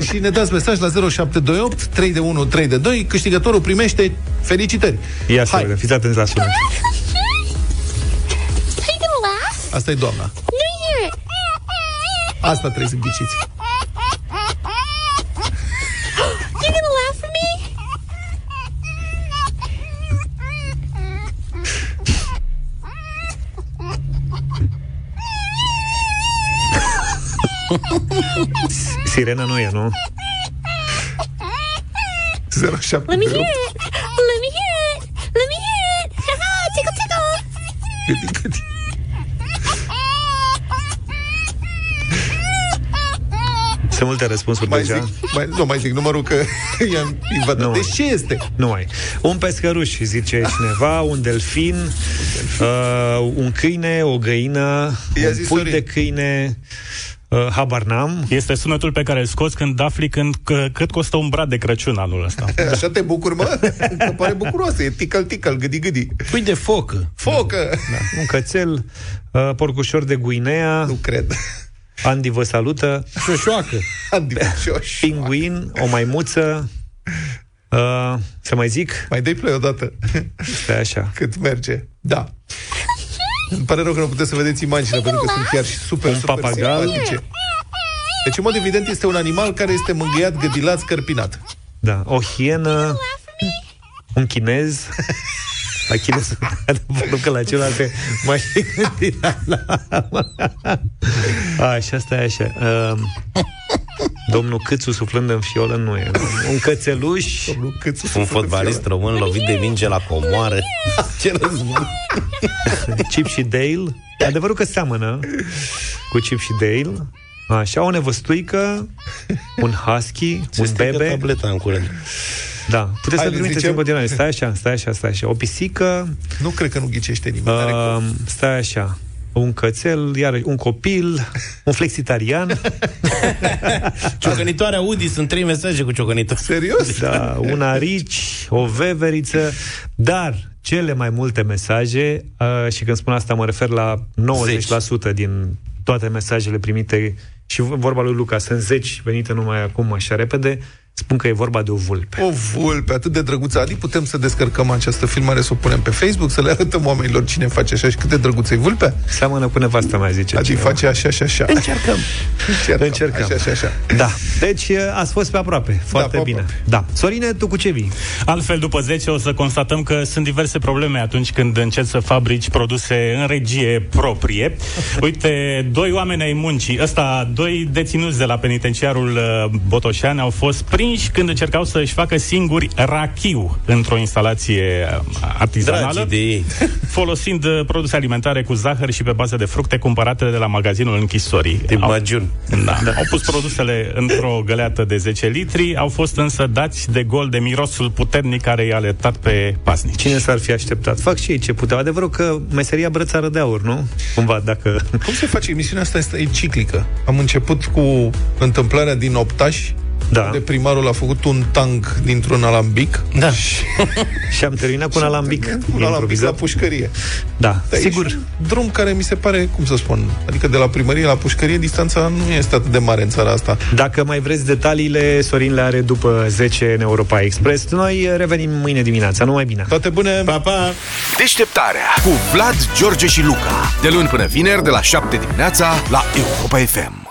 și ne dați mesaj la zero șapte doi opt trei unu trei doi. Câștigătorul primește felicitări. Ia să vedem. Atenți la sunet. Asta e doamna. Asta trebuie să ghiciți. Sirena nu e, nu? zero șapte opt Let me hear it! Let me hear it! Let me hear it! Ha-ha! Tickle, tickle! Sunt multe răspunsuri mai deja. Zic, mai, nu mai zic numărul că i-am invadat. De ce este? Nu mai. Un pescăruș, zice cineva, un delfin, un, delfin. Uh, un câine, o găină, I-a un pui de câine... Uh, habar n-am. Este sunetul pe care îl scoți când afli când, că, cât costă un brad de Crăciun anul ăsta. Așa te bucuri, mă? Că pare bucuroasă. E tical-tical, gâdi-gâdi. Pui de focă. Focă! Da. Un cățel, uh, porcușor de Guinea. Nu cred. Andy vă salută. Șoșoacă. Andy, șoșoacă. Pinguin, o maimuță. Uh, să mai zic? Mai dai play odată. Stai așa. Cât merge. Da. Îmi pare rău că nu puteți să vedeți imaginea, pentru că sunt chiar și super, un super papagal. Simpatice. Deci, în mod evident, este un animal care este mângâiat, gădilat, scărpinat. Da, o hienă, un chinez. La chinez, pentru că la celelalte mai e gândilat la... Așa, stai așa. Uh, domnul Câțu suflând în fiolă nu e. Un cățeluș, un fotbalist român lovit de minge la comoară. Ce răzbun! Chip și Dale. Adevărul că seamănă cu Chip și Dale. Așa, o nevăstuică, un husky, ce un bebe. Tableta în curând. Da, puteți hai să trimiteți în continuare. Stai așa, stai așa, stai așa. O pisică. Nu cred că nu ghicește nimeni. Uh, stai așa. Un cățel, iar un copil, un flexitarian. Ciocănitoarea Udi, sunt trei mesaje cu ciocănitor. Serios? Da, un arici, o veveriță, dar cele mai multe mesaje, uh, și când spun asta mă refer la nouăzeci la sută din toate mesajele primite, și vorba lui Luca, sunt zece venite numai acum așa repede, spun că e vorba de o vulpe. O vulpe, atât de drăguță. Adi, putem să descărcăm această filmare, să o punem pe Facebook, să le arătăm oamenilor cine face așa și cât de drăguță e vulpea? Seamănă cu nevasta mea, zice Adi, cineva. Face așa și așa. Încercăm. Încercăm. Încercăm. Așa și așa. Da. Deci ați fost pe aproape. Foarte da, bine. Aproape. Da. Sorine, tu cu ce vii? Altfel, după zece o să constatăm că sunt diverse probleme atunci când încerci să fabrici produse în regie proprie. Uite, doi oameni ai muncii, ăsta, doi deținuți de la penitenciarul Botoșani au fost prin când încercau să-și facă singuri rachiu într-o instalație artizanală, folosind produse alimentare cu zahăr și pe bază de fructe cumpărate de la magazinul închisorii. Au, da, da. au pus produsele într-o găleată de zece litri, au fost însă dați de gol de mirosul puternic care i-a alertat pe pasnici. Cine s-ar fi așteptat? Fac și ei ce puteau. Adevărul că meseria brățară de aur, nu? Cumva, dacă... Cum se face? Emisiunea asta este e ciclică. Am început cu întâmplarea din Optași, da. De primarul a făcut un tank dintr-un alambic. Da. Și am terminat cu un alambic. Un alambic la pușcărie. Da, de sigur. Un drum care mi se pare, cum să spun, adică de la primărie la pușcărie, distanța nu este atât de mare în țara asta. Dacă mai vreți detaliile, Sorin le are după zece în Europa Express. Noi revenim mâine dimineața. Numai bine. Toate bune. Pa, pa. Deșteptarea cu Vlad, George și Luca. De luni până vineri, de la șapte dimineața, la Europa F M.